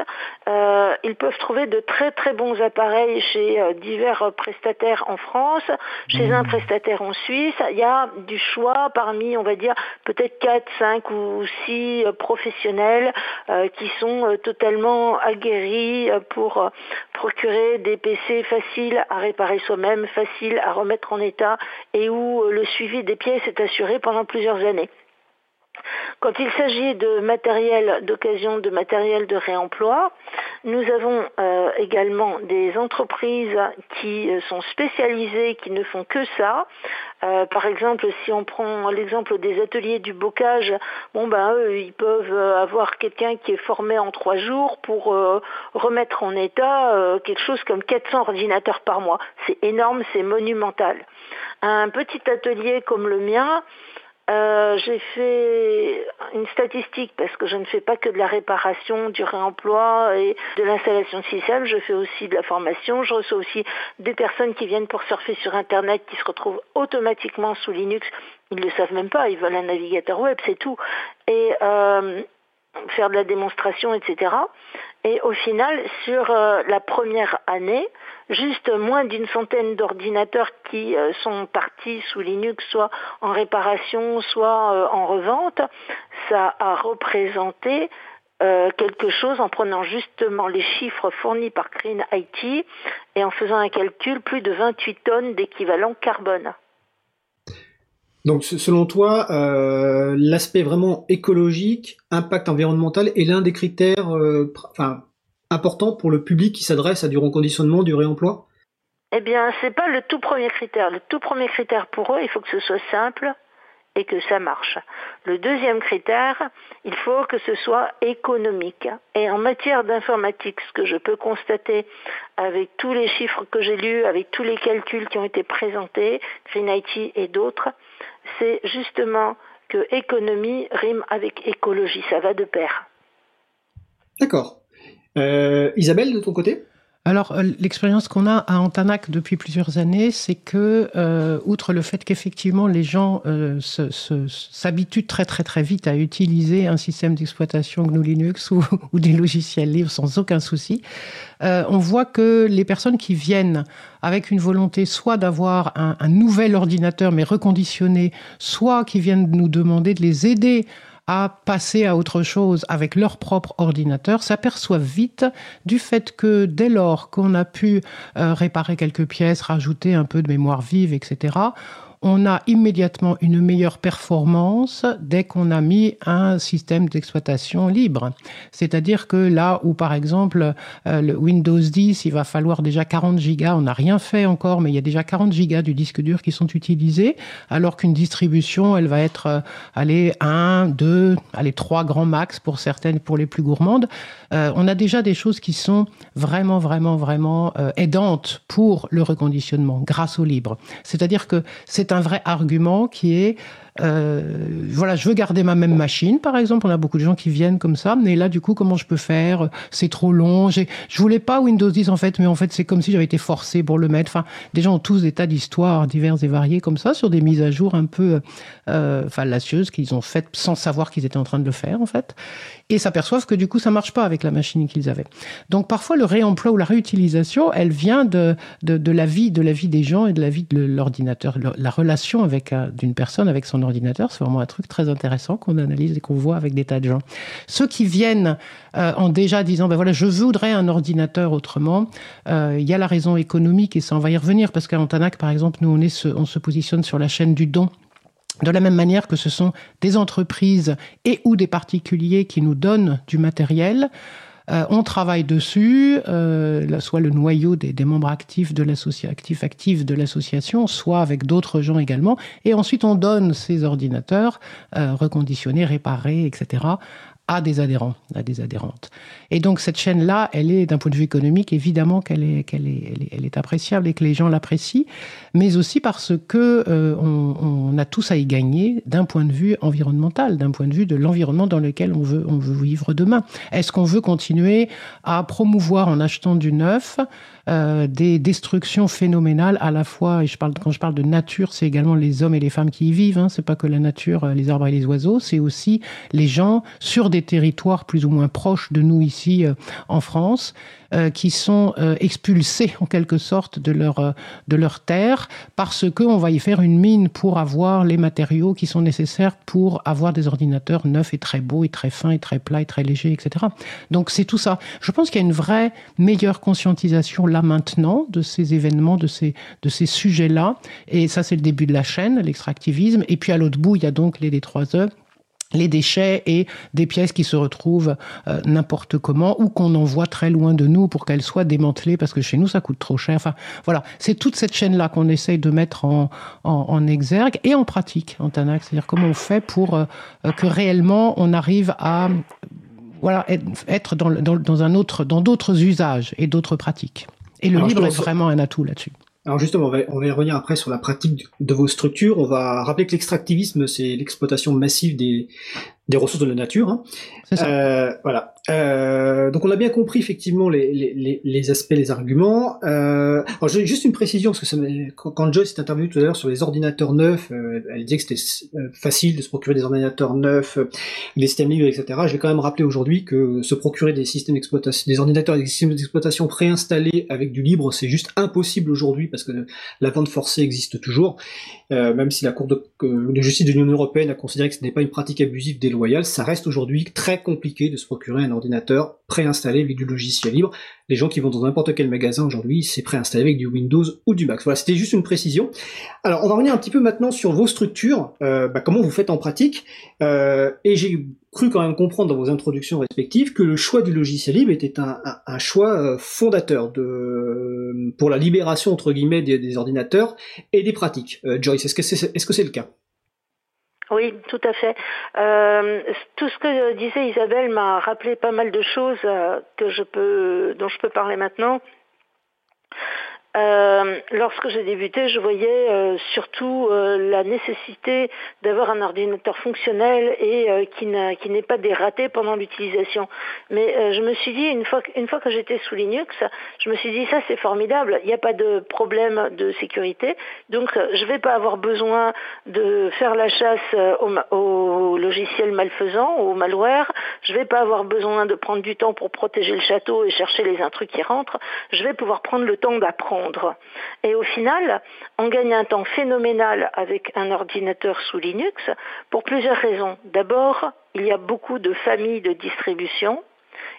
euh, ils peuvent trouver de très très bons appareils chez euh, divers prestataires en France, chez un prestataire en Suisse. Il y a du choix parmi, on va dire, peut-être quatre, cinq ou six professionnels euh, qui sont euh, totalement aguerris pour euh, procurer des P C faciles à réparer soi-même, faciles à remettre en état et où le suivi des pièces est assuré pendant plusieurs années. Quand il s'agit de matériel d'occasion, de matériel de réemploi, nous avons euh, également des entreprises qui euh, sont spécialisées, qui ne font que ça. Euh, par exemple, si on prend l'exemple des ateliers du bocage, bon ben eux, ils peuvent euh, avoir quelqu'un qui est formé en trois jours pour euh, remettre en état euh, quelque chose comme quatre cents ordinateurs par mois. C'est énorme, c'est monumental. Un petit atelier comme le mien, Euh, j'ai fait une statistique parce que je ne fais pas que de la réparation, du réemploi et de l'installation de système, je fais aussi de la formation, je reçois aussi des personnes qui viennent pour surfer sur Internet qui se retrouvent automatiquement sous Linux, ils ne le savent même pas, ils veulent un navigateur web, c'est tout, et euh, faire de la démonstration, et cetera. Et au final, sur euh, la première année, juste moins d'une centaine d'ordinateurs qui euh, sont partis sous Linux, soit en réparation, soit euh, en revente, ça a représenté euh, quelque chose en prenant justement les chiffres fournis par Green I T et en faisant un calcul, plus de vingt-huit tonnes d'équivalent carbone. Donc selon toi, euh, l'aspect vraiment écologique, impact environnemental est l'un des critères euh, pr- enfin, importants pour le public qui s'adresse à du reconditionnement, du réemploi? Eh bien, c'est pas le tout premier critère. Le tout premier critère pour eux, il faut que ce soit simple et que ça marche. Le deuxième critère, il faut que ce soit économique. Et en matière d'informatique, ce que je peux constater avec tous les chiffres que j'ai lus, avec tous les calculs qui ont été présentés, Green I T et d'autres, c'est justement que économie rime avec écologie, ça va de pair. D'accord. Euh, Isabelle, de ton côté ? Alors, l'expérience qu'on a à Antanak depuis plusieurs années, c'est que, euh, outre le fait qu'effectivement les gens euh, se, se, s'habituent très très très vite à utiliser un système d'exploitation G N U Linux ou, ou des logiciels libres sans aucun souci, euh, on voit que les personnes qui viennent avec une volonté soit d'avoir un, un nouvel ordinateur mais reconditionné, soit qui viennent nous demander de les aider à passer à autre chose avec leur propre ordinateur, s'aperçoivent vite du fait que dès lors qu'on a pu euh, réparer quelques pièces, rajouter un peu de mémoire vive, et cetera, on a immédiatement une meilleure performance dès qu'on a mis un système d'exploitation libre. C'est-à-dire que là où, par exemple, euh, le Windows dix, il va falloir déjà quarante gigas, on n'a rien fait encore, mais il y a déjà quarante gigas du disque dur qui sont utilisés, alors qu'une distribution, elle va être euh, allez, un, deux, allez, trois grands max pour certaines, pour les plus gourmandes. Euh, on a déjà des choses qui sont vraiment, vraiment, vraiment euh, aidantes pour le reconditionnement grâce au libre. C'est-à-dire que c'est C'est un vrai argument qui est, euh, voilà, je veux garder ma même machine, par exemple. On a beaucoup de gens qui viennent comme ça, mais là, du coup, comment je peux faire? C'est trop long. J'ai, je voulais pas Windows dix, en fait, mais en fait, c'est comme si j'avais été forcé pour le mettre. Enfin, des gens ont tous des tas d'histoires diverses et variées comme ça, sur des mises à jour un peu euh, fallacieuses qu'ils ont faites sans savoir qu'ils étaient en train de le faire, en fait. Et s'aperçoivent que, du coup, ça marche pas avec la machine qu'ils avaient. Donc, parfois, le réemploi ou la réutilisation, elle vient de, de, de la vie, de la vie des gens et de la vie de l'ordinateur. La relation avec, d'une personne avec son ordinateur, c'est vraiment un truc très intéressant qu'on analyse et qu'on voit avec des tas de gens. Ceux qui viennent euh, en déjà disant, ben voilà, je voudrais un ordinateur autrement, euh, il y a la raison économique et ça, on va y revenir, parce qu'à Antanak, par exemple, nous, on, est ce, on se positionne sur la chaîne du don. De la même manière que ce sont des entreprises et ou des particuliers qui nous donnent du matériel, Euh, on travaille dessus, euh, soit le noyau des, des membres actifs de, l'associ... actifs, actifs de l'association, soit avec d'autres gens également. Et ensuite, on donne ces ordinateurs euh, reconditionnés, réparés, et cetera, à des adhérents, à des adhérentes. Et donc, cette chaîne-là, elle est, d'un point de vue économique, évidemment qu'elle est, qu'elle est, elle est, elle est appréciable et que les gens l'apprécient, mais aussi parce que euh, on, on a tous à y gagner d'un point de vue environnemental, d'un point de vue de l'environnement dans lequel on veut, on veut vivre demain. Est-ce qu'on veut continuer à promouvoir en achetant du neuf euh, des destructions phénoménales à la fois, et je parle, quand je parle de nature, c'est également les hommes et les femmes qui y vivent, hein, c'est pas que la nature, les arbres et les oiseaux, c'est aussi les gens sur des des territoires plus ou moins proches de nous ici euh, en France, euh, qui sont euh, expulsés en quelque sorte de leur, euh, de leur terre parce qu'on va y faire une mine pour avoir les matériaux qui sont nécessaires pour avoir des ordinateurs neufs et très beaux et très fins et très plats et très légers, et cetera. Donc c'est tout ça. Je pense qu'il y a une vraie meilleure conscientisation là maintenant de ces événements, de ces, de ces sujets-là. Et ça, c'est le début de la chaîne, l'extractivisme. Et puis à l'autre bout, il y a donc les D trois E, les déchets et des pièces qui se retrouvent euh, n'importe comment ou qu'on envoie très loin de nous pour qu'elles soient démantelées parce que chez nous ça coûte trop cher. Enfin voilà, c'est toute cette chaîne-là qu'on essaye de mettre en, en, en exergue et en pratique, Antanak. C'est-à-dire comment on fait pour euh, que réellement on arrive à voilà, être dans, dans, dans, un autre, dans d'autres usages et d'autres pratiques. Et le Alors, libre est vraiment un atout là-dessus. Alors justement, on va, on va y revenir après sur la pratique de vos structures. On va rappeler que l'extractivisme, c'est l'exploitation massive des, des ressources de la nature. Hein. C'est ça. Euh, voilà. Euh, donc on a bien compris effectivement les, les, les aspects, les arguments. Euh, alors j'ai juste une précision, parce que ça, quand Joyce s'est interviewée tout à l'heure sur les ordinateurs neufs, euh, elle disait que c'était facile de se procurer des ordinateurs neufs, les systèmes libres, et cetera. Je vais quand même rappeler aujourd'hui que se procurer des systèmes d'exploitation, des ordinateurs et des systèmes d'exploitation préinstallés avec du libre, c'est juste impossible aujourd'hui, parce que la vente forcée existe toujours. Euh, même si la Cour de, euh, de justice de l'Union européenne a considéré que ce n'est pas une pratique abusive déloyale, ça reste aujourd'hui très compliqué de se procurer un ordinateur préinstallé avec du logiciel libre. Les gens qui vont dans n'importe quel magasin aujourd'hui, c'est préinstallé avec du Windows ou du Mac. Voilà, c'était juste une précision. Alors, on va revenir un petit peu maintenant sur vos structures, euh, bah, comment vous faites en pratique. Euh, et j'ai cru quand même comprendre dans vos introductions respectives que le choix du logiciel libre était un, un, un choix fondateur de, pour la libération, entre guillemets, des, des ordinateurs et des pratiques. Euh, Joyce, est-ce que c'est, est-ce que c'est le cas ? Oui, tout à fait. Euh, tout ce que disait Isabelle m'a rappelé pas mal de choses euh, que je peux, dont je peux parler maintenant. Euh, lorsque j'ai débuté, je voyais euh, surtout euh, la nécessité d'avoir un ordinateur fonctionnel et euh, qui n'a, qui n'ait pas des ratés pendant l'utilisation. Mais euh, je me suis dit, une fois, une fois que j'étais sous Linux, je me suis dit, ça c'est formidable, il n'y a pas de problème de sécurité, donc euh, je ne vais pas avoir besoin de faire la chasse euh, aux, aux logiciels malfaisants, aux malwares, je ne vais pas avoir besoin de prendre du temps pour protéger le château et chercher les intrus qui rentrent, je vais pouvoir prendre le temps d'apprendre. Et au final, on gagne un temps phénoménal avec un ordinateur sous Linux pour plusieurs raisons. D'abord, il y a beaucoup de familles de distribution.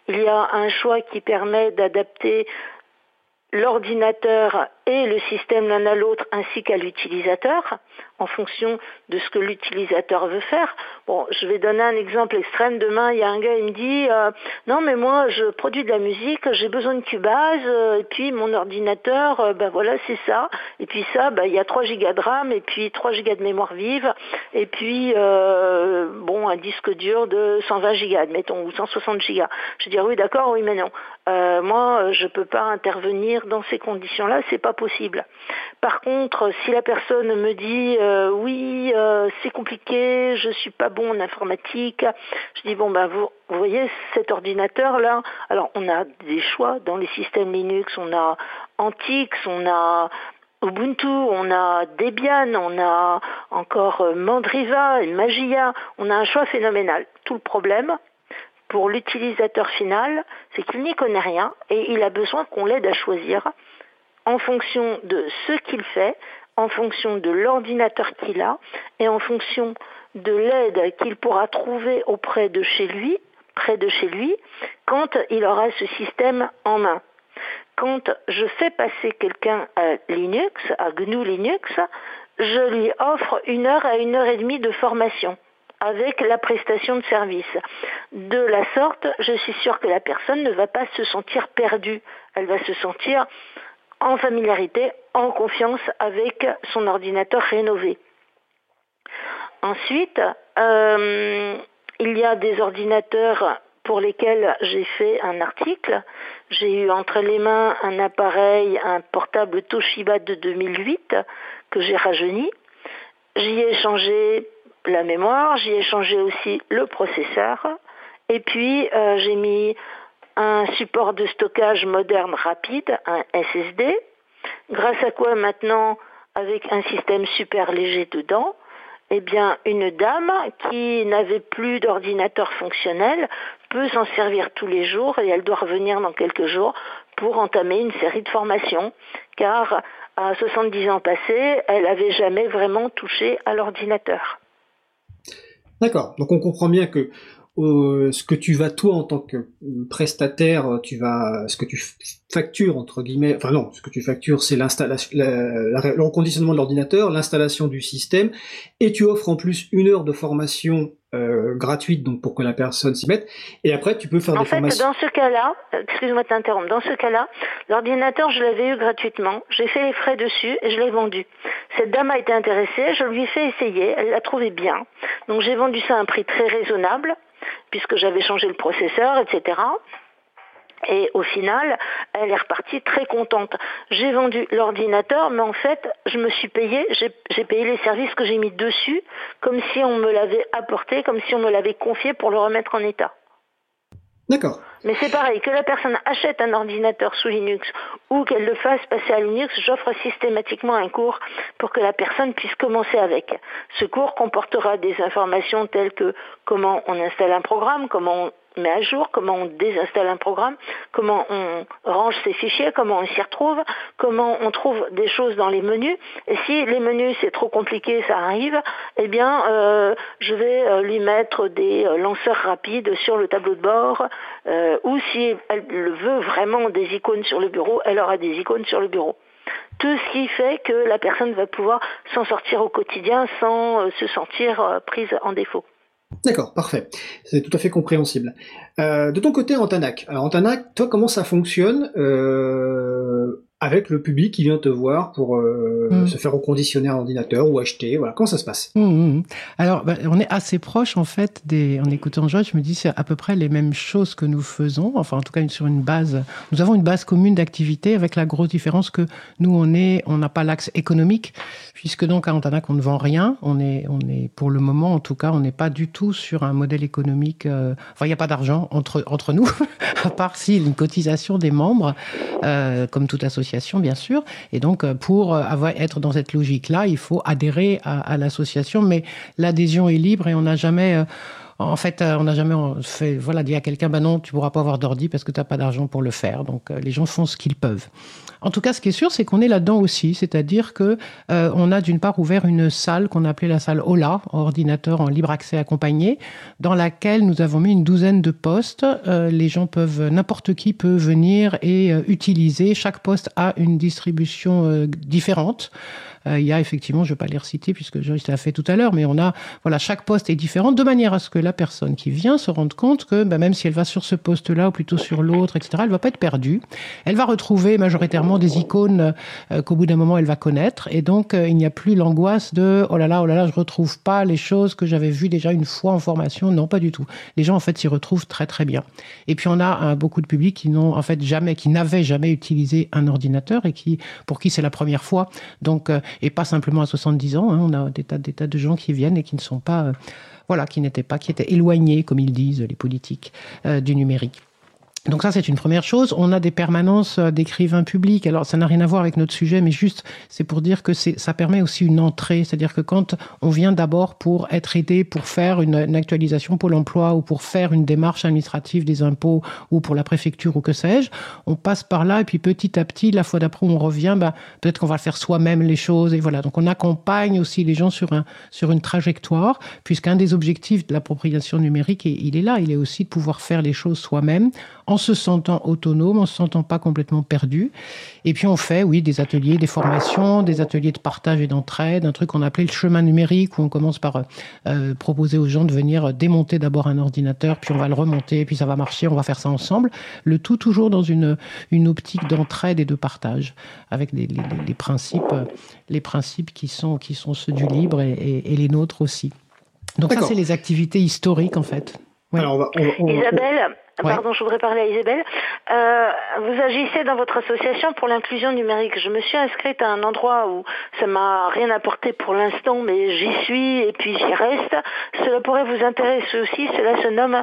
Il y a un choix qui permet d'adapter l'ordinateur et le système l'un à l'autre ainsi qu'à l'utilisateur en fonction de ce que l'utilisateur veut faire. Bon, je vais donner un exemple extrême. Demain, il y a un gars, il me dit euh, « Non, mais moi, je produis de la musique, j'ai besoin de Cubase, euh, et puis mon ordinateur, euh, ben voilà, c'est ça. Et puis ça, ben, il y a trois gigas de RAM, et puis trois gigas de mémoire vive, et puis euh, bon, un disque dur de cent vingt gigas, admettons, ou cent soixante gigas. » Je vais dire « Oui, d'accord, oui, mais non. Euh, moi, je peux pas intervenir dans ces conditions-là, c'est pas possible. Par contre, si la personne me dit euh, oui, euh, c'est compliqué, je suis pas bon en informatique, je dis bon ben vous, vous voyez cet ordinateur là, alors on a des choix dans les systèmes Linux, on a Antix, on a Ubuntu, on a Debian, on a encore Mandriva et Magia, on a un choix phénoménal. Tout le problème pour l'utilisateur final, c'est qu'il n'y connaît rien et il a besoin qu'on l'aide à choisir en fonction de ce qu'il fait, en fonction de l'ordinateur qu'il a et en fonction de l'aide qu'il pourra trouver auprès de chez lui, près de chez lui, quand il aura ce système en main. Quand je fais passer quelqu'un à Linux, à G N U Linux, je lui offre une heure à une heure et demie de formation avec la prestation de service. De la sorte, je suis sûre que la personne ne va pas se sentir perdue. Elle va se sentir en familiarité, en confiance avec son ordinateur rénové. Ensuite, euh, il y a des ordinateurs pour lesquels j'ai fait un article. J'ai eu entre les mains un appareil, un portable Toshiba de deux mille huit que j'ai rajeuni. J'y ai changé la mémoire, j'y ai changé aussi le processeur. Et puis, euh, j'ai mis un support de stockage moderne rapide, un S S D, grâce à quoi maintenant, avec un système super léger dedans, eh bien, une dame qui n'avait plus d'ordinateur fonctionnel peut s'en servir tous les jours et elle doit revenir dans quelques jours pour entamer une série de formations, car à soixante-dix ans passés, elle n'avait jamais vraiment touché à l'ordinateur. D'accord, donc on comprend bien que Euh, ce que tu vas toi en tant que prestataire, tu vas, ce que tu factures entre guillemets, enfin non, ce que tu factures c'est l'installation, le reconditionnement de l'ordinateur, l'installation du système, et tu offres en plus une heure de formation euh, gratuite donc pour que la personne s'y mette. Et après tu peux faire en des fait, formations. En fait, dans ce cas-là, excuse-moi de t'interrompre, dans ce cas-là, l'ordinateur je l'avais eu gratuitement, j'ai fait les frais dessus et je l'ai vendu. Cette dame a été intéressée, je lui ai fait essayer, elle l'a trouvé bien, donc j'ai vendu ça à un prix très raisonnable, puisque j'avais changé le processeur, et cetera. Et au final, elle est repartie très contente. J'ai vendu l'ordinateur, mais en fait, je me suis payée, j'ai, j'ai payé les services que j'ai mis dessus, comme si on me l'avait apporté, comme si on me l'avait confié pour le remettre en état. D'accord. Mais c'est pareil, que la personne achète un ordinateur sous Linux ou qu'elle le fasse passer à Linux, j'offre systématiquement un cours pour que la personne puisse commencer avec. Ce cours comportera des informations telles que comment on installe un programme, comment on met à jour, comment on désinstalle un programme, comment on range ses fichiers, comment on s'y retrouve, comment on trouve des choses dans les menus. Et si les menus c'est trop compliqué, ça arrive, eh bien euh, je vais lui mettre des lanceurs rapides sur le tableau de bord, euh, ou si elle veut vraiment des icônes sur le bureau, elle aura des icônes sur le bureau. Tout ce qui fait que la personne va pouvoir s'en sortir au quotidien sans se sentir prise en défaut. D'accord, parfait. C'est tout à fait compréhensible. Euh, de ton côté, Antanak. Alors Antanak, toi, comment ça fonctionne euh, avec le public qui vient te voir pour euh, mmh. se faire reconditionner un ordinateur ou acheter, voilà, comment ça se passe? mmh, mmh. Alors, bah, on est assez proche en fait, des... en écoutant Joyce, je me dis c'est à peu près les mêmes choses que nous faisons, enfin en tout cas sur une base, nous avons une base commune d'activité avec la grosse différence que nous on est, on n'a pas l'axe économique, puisque donc à Antanak on ne vend rien, on est, on est pour le moment en tout cas, on n'est pas du tout sur un modèle économique, euh... enfin il n'y a pas d'argent entre, entre nous, à part si une cotisation des membres, euh, comme toute association bien sûr, et donc pour avoir, être dans cette logique-là, il faut adhérer à, à l'association, mais l'adhésion est libre et on n'a jamais... Euh En fait, on n'a jamais fait, voilà, dit à quelqu'un, ben non, tu pourras pas avoir d'ordi parce que t'as pas d'argent pour le faire. Donc, les gens font ce qu'ils peuvent. En tout cas, ce qui est sûr, c'est qu'on est là-dedans aussi. C'est-à-dire que, euh, on a d'une part ouvert une salle qu'on a appelée la salle O L A, ordinateur en libre accès accompagné, dans laquelle nous avons mis une douzaine de postes. Euh, les gens peuvent, n'importe qui peut venir et euh, utiliser. Chaque poste a une distribution euh, différente. Il y a effectivement, je ne vais pas les reciter puisque Joyce l'a fait tout à l'heure, mais on a, voilà, chaque poste est différent de manière à ce que la personne qui vient se rende compte que bah, même si elle va sur ce poste-là ou plutôt sur l'autre, et cetera, elle ne va pas être perdue. Elle va retrouver majoritairement des icônes euh, qu'au bout d'un moment, elle va connaître. Et donc, euh, il n'y a plus l'angoisse de « Oh là là, oh là là, je ne retrouve pas les choses que j'avais vues déjà une fois en formation. » Non, pas du tout. Les gens, en fait, s'y retrouvent très, très bien. Et puis, on a euh, beaucoup de publics qui n'ont en fait jamais, qui n'avaient jamais utilisé un ordinateur et qui, pour qui c'est la première fois. Donc, euh, et pas simplement à soixante-dix ans, hein, on a des tas, des tas de gens qui viennent et qui ne sont pas, euh, voilà, qui n'étaient pas, qui étaient éloignés, comme ils disent les politiques, euh, du numérique. Donc ça, c'est une première chose. On a des permanences d'écrivains publics. Alors, ça n'a rien à voir avec notre sujet, mais juste, c'est pour dire que c'est, ça permet aussi une entrée. C'est-à-dire que quand on vient d'abord pour être aidé, pour faire une, une actualisation Pôle emploi ou pour faire une démarche administrative des impôts ou pour la préfecture ou que sais-je, on passe par là et puis petit à petit, la fois d'après, on revient, bah, peut-être qu'on va faire soi-même les choses. Et voilà. Donc, on accompagne aussi les gens sur un, sur une trajectoire, puisqu'un des objectifs de l'appropriation numérique, il est là. Il est aussi de pouvoir faire les choses soi-même en en se sentant autonome, en se sentant pas complètement perdu. Et puis on fait, oui, des ateliers, des formations, des ateliers de partage et d'entraide, un truc qu'on appelait le chemin numérique, où on commence par euh, proposer aux gens de venir démonter d'abord un ordinateur, puis on va le remonter, puis ça va marcher, on va faire ça ensemble. Le tout toujours dans une, une optique d'entraide et de partage, avec les, les, les principes, les principes qui sont, qui sont ceux du libre et, et, et les nôtres aussi. Donc D'accord. Ça, c'est les activités historiques, en fait. Ouais. Alors on va, on va, on va, Isabelle, on... pardon, ouais. Je voudrais parler à Isabelle. Euh, vous agissez dans votre association pour l'inclusion numérique. Je me suis inscrite à un endroit où ça m'a rien apporté pour l'instant, mais j'y suis et puis j'y reste. Cela pourrait vous intéresser aussi. Cela se nomme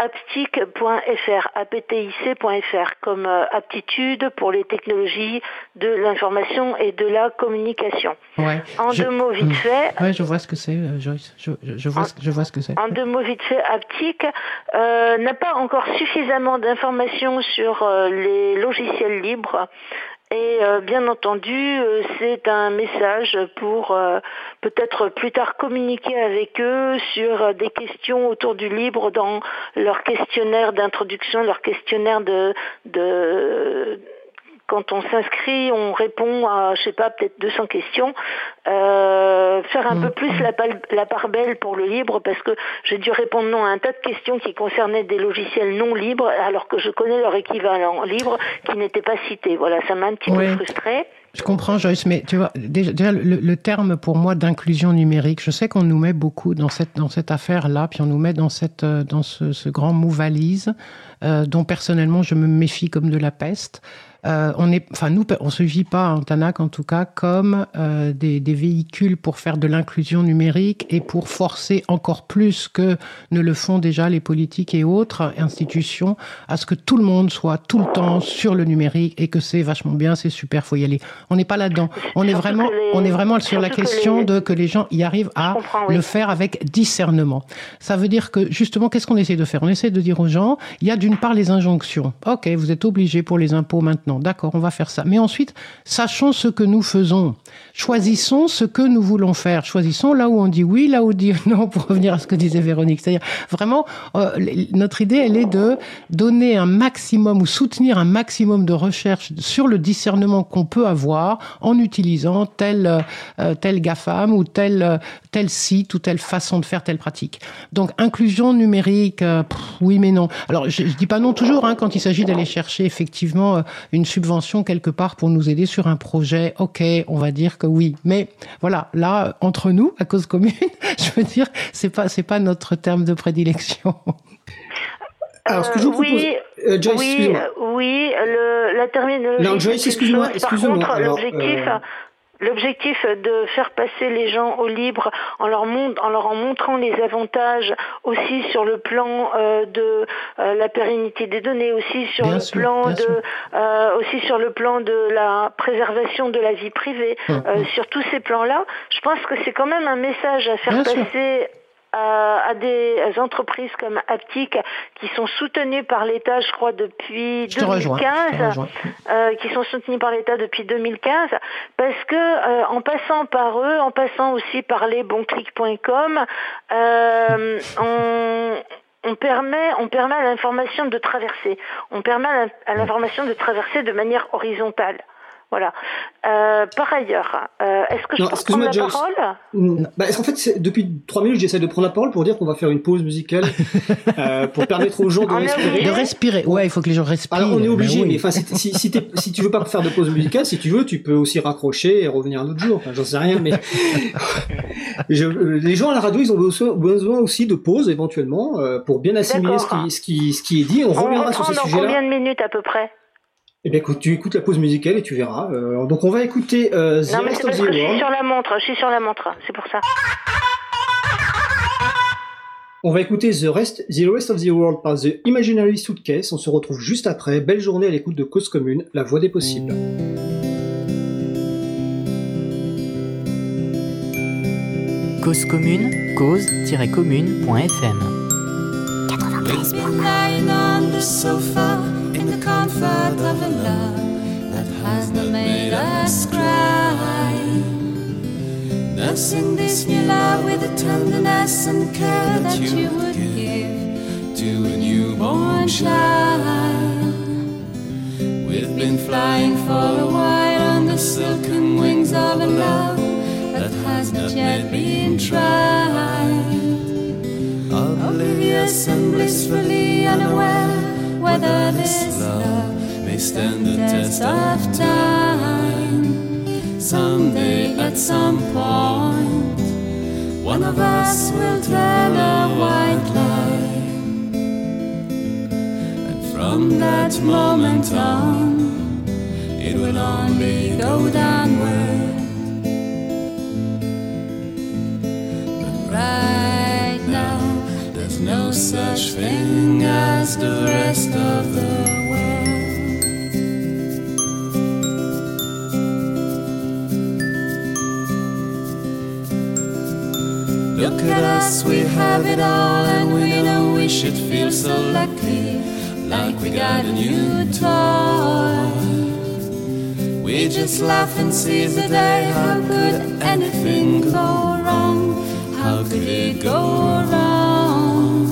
aptic point f r, aptic point f r, comme aptitude pour les technologies de l'information et de la communication. Ouais, en je, deux mots vite euh, fait. Ouais, je vois ce que c'est, Joyce. Je, je, je vois, en, ce, je vois ce que c'est. En deux mots vite fait, aptic euh, n'a pas encore suffisamment d'informations sur euh, les logiciels libres. Et euh, bien entendu, euh, c'est un message pour euh, peut-être plus tard communiquer avec eux sur euh, des questions autour du libre dans leur questionnaire d'introduction, leur questionnaire de... de quand on s'inscrit, on répond à, je sais pas, peut-être deux cents questions. Euh, faire un mmh. peu plus la, pal- la part belle pour le libre, parce que j'ai dû répondre non à un tas de questions qui concernaient des logiciels non libres, alors que je connais leur équivalent libre qui n'était pas cité. Voilà, ça m'a un petit oui. peu frustrée. Je comprends, Joyce, mais tu vois, déjà, déjà le, le terme pour moi d'inclusion numérique, je sais qu'on nous met beaucoup dans cette dans cette affaire-là, puis on nous met dans cette dans ce, ce grand mot valise euh, dont personnellement je me méfie comme de la peste. Euh, on est, enfin nous, on se vit pas à Antanak en tout cas comme euh, des, des véhicules pour faire de l'inclusion numérique et pour forcer encore plus que ne le font déjà les politiques et autres institutions à ce que tout le monde soit tout le temps sur le numérique et que c'est vachement bien, c'est super, faut y aller. On n'est pas là-dedans. On est vraiment, les... on est vraiment sur la question les... de que les gens y arrivent à oui. le faire avec discernement. Ça veut dire que justement, qu'est-ce qu'on essaie de faire ? On essaie de dire aux gens, il y a d'une part les injonctions. Ok, vous êtes obligés pour les impôts maintenant. D'accord, on va faire ça. Mais ensuite, sachons ce que nous faisons. Choisissons ce que nous voulons faire. Choisissons là où on dit oui, là où on dit non, pour revenir à ce que disait Véronique. C'est-à-dire, vraiment, euh, notre idée, elle est de donner un maximum ou soutenir un maximum de recherche sur le discernement qu'on peut avoir en utilisant tel, euh, tel GAFAM ou tel, tel site ou telle façon de faire telle pratique. Donc, inclusion numérique, euh, pff, oui mais non. Alors, je, je dis pas non toujours, hein, quand il s'agit d'aller chercher effectivement une subvention quelque part pour nous aider sur un projet. Ok, on va dire que oui. Mais voilà, là, entre nous, à Cause Commune, je veux dire, c'est pas, c'est pas notre terme de prédilection. Alors, ce que je vous propose, oui, euh, Joyce, oui, excusez-moi. Oui, le, la terminologie. Non, Joyce, excusez-moi, excusez-moi. Par contre, l'objectif, euh... l'objectif de faire passer les gens au libre en leur, mont- en leur en montrant les avantages aussi sur le plan euh, de euh, la pérennité des données, aussi sur bien le sûr, plan de euh, aussi sur le plan de la préservation de la vie privée, ah, euh, oui. Sur tous ces plans-là, je pense que c'est quand même un message à faire bien passer. Sûr. À des entreprises comme Aptic qui sont soutenues par l'État, je crois, depuis je deux mille quinze, euh, qui sont soutenues par l'État depuis deux mille quinze, parce que euh, en passant par eux, en passant aussi par les bonclic point com, euh, on On permet, on permet à l'information de traverser. On permet à l'information de traverser de manière horizontale. Voilà. Euh, par ailleurs, euh, est-ce que je non, peux prendre la Joyce. parole non. Bah, En fait, c'est, depuis trois minutes, j'essaie de prendre la parole pour dire qu'on va faire une pause musicale euh, pour permettre aux gens de on respirer. De respirer. Ouais, il faut que les gens respirent. Alors, on est obligé. Mais, oui. mais enfin, si, si, si, si tu veux pas faire de pause musicale, si tu veux, tu peux aussi raccrocher et revenir un autre jour. Enfin, j'en sais rien, mais je, les gens à la radio, ils ont besoin aussi de pause éventuellement euh, pour bien assimiler ce qui, ce, qui, ce qui est dit. On, on reviendra sur ce sujet-là. On reprend dans combien de minutes à peu près? Eh bien, écoute, tu écoutes la pause musicale et tu verras. Euh, donc, on va écouter euh, The Non, mais c'est parce que je suis sur la montre, je suis sur la montre, c'est pour ça. On va écouter The Rest, The Rest of the World par The Imaginary Suitcase. On se retrouve juste après. Belle journée à l'écoute de Cause Commune, la voix des possibles. Cause Commune, cause tiret commune point f m. quatre-vingt-treize In the comfort of a love that has not made us cry, nursing this new love with the tenderness and care that you would give to a newborn child. We've been flying for a while on the silken wings of a love that has not yet been tried, oblivious and blissfully unaware whether this love may stand the test of time. Someday, at some point, one of us will tread a white line, and from that moment on, it will only go downward. But right now, there's no such thing as the rest of the world. Look at us, we have it all, and we know we should feel so lucky, like we got a new toy. We just laugh and seize the day. How could anything go wrong? How could it go wrong?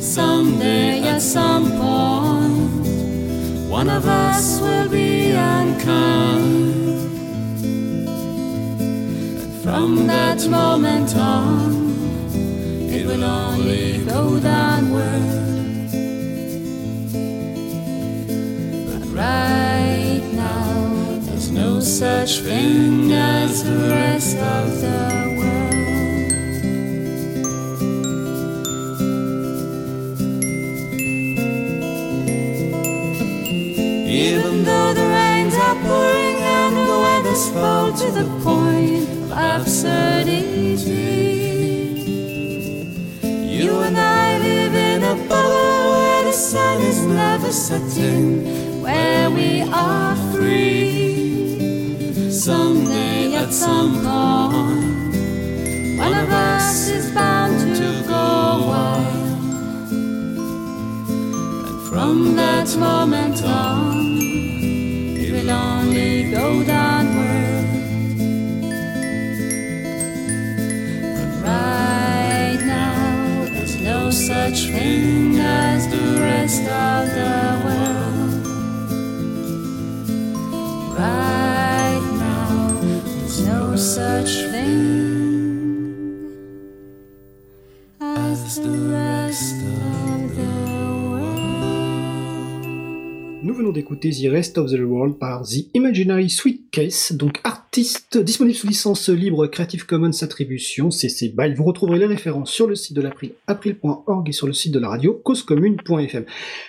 Someday, at some point, one of us will be unkind, and from that moment on, it will only go downward. But right now, there's no such thing as the rest of the world. Even though the rains are pouring and the weather's foul to the point of absurdity, you and I live in a bubble where the sun is never setting, where we are free. Someday, at some point, one of us is bound to go wild, and from that moment on, will only go downward. But right now, there's no such thing as the rest of the world. Right now, there's no such thing d'écouter The Rest of the World par The Imaginary Suitcase, donc artiste disponible sous licence libre Creative Commons Attribution, C C B Y. Vous retrouverez les références sur le site de l'April, april point org, et sur le site de la radio, cause commune point f m.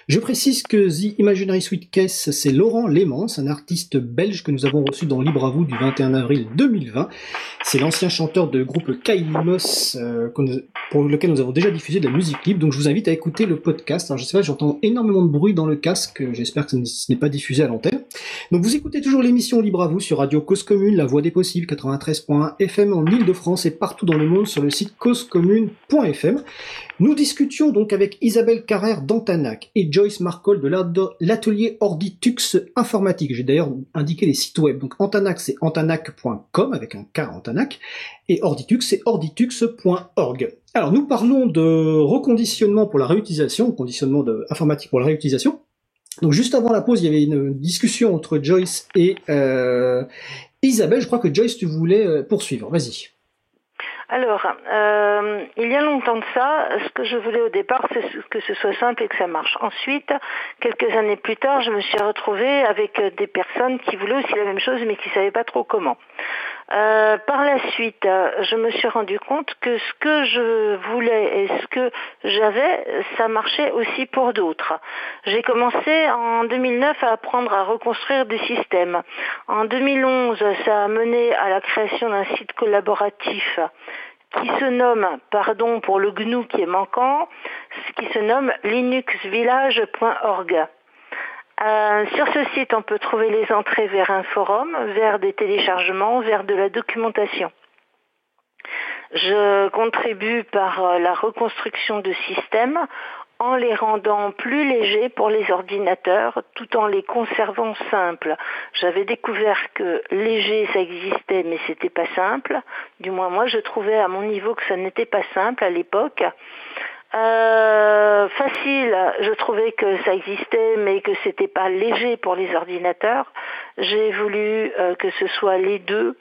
Je précise que The Imaginary Suitcase, c'est Laurent Lémans, un artiste belge que nous avons reçu dans Libre à vous du vingt et un avril deux mille vingt. C'est l'ancien chanteur de groupe Kaimos, euh, pour lequel nous avons déjà diffusé de la musique libre, donc je vous invite à écouter le podcast. Alors je sais pas, j'entends énormément de bruit dans le casque, j'espère que ce n'est pas diffusé à l'antenne. Donc vous écoutez toujours l'émission Libre à vous sur Radio Cause Commune, la voix des possibles, quatre-vingt-treize virgule un F M en Ile-de-France et partout dans le monde sur le site cause commune point f m. Nous discutions donc avec Isabelle Carrère d'Antanak et Joyce Markol de l'atelier Orditux Informatique. J'ai d'ailleurs indiqué les sites web. Donc Antanak, c'est antanak point com avec un K Antanak, et Orditux, c'est orditux point org. Alors nous parlons de reconditionnement pour la réutilisation, conditionnement de, informatique pour la réutilisation. Donc juste avant la pause, il y avait une discussion entre Joyce et euh, Isabelle. Je crois que Joyce, tu voulais poursuivre. Vas-y. Alors, euh, il y a longtemps de ça, ce que je voulais au départ, c'est que ce soit simple et que ça marche. Ensuite, quelques années plus tard, je me suis retrouvée avec des personnes qui voulaient aussi la même chose, mais qui ne savaient pas trop comment. Euh, par la suite, je me suis rendu compte que ce que je voulais et ce que j'avais, ça marchait aussi pour d'autres. J'ai commencé en deux mille neuf à apprendre à reconstruire des systèmes. En deux mille onze, ça a mené à la création d'un site collaboratif qui se nomme, pardon pour le G N U qui est manquant, qui se nomme linux village point org. Euh, sur ce site, on peut trouver les entrées vers un forum, vers des téléchargements, vers de la documentation. Je contribue par la reconstruction de systèmes en les rendant plus légers pour les ordinateurs, tout en les conservant simples. J'avais découvert que léger, ça existait, mais c'était pas simple. Du moins, moi, je trouvais à mon niveau que ça n'était pas simple à l'époque. Euh, facile, je trouvais que ça existait, mais que c'était pas léger pour les ordinateurs. J'ai voulu euh, que ce soit les deux.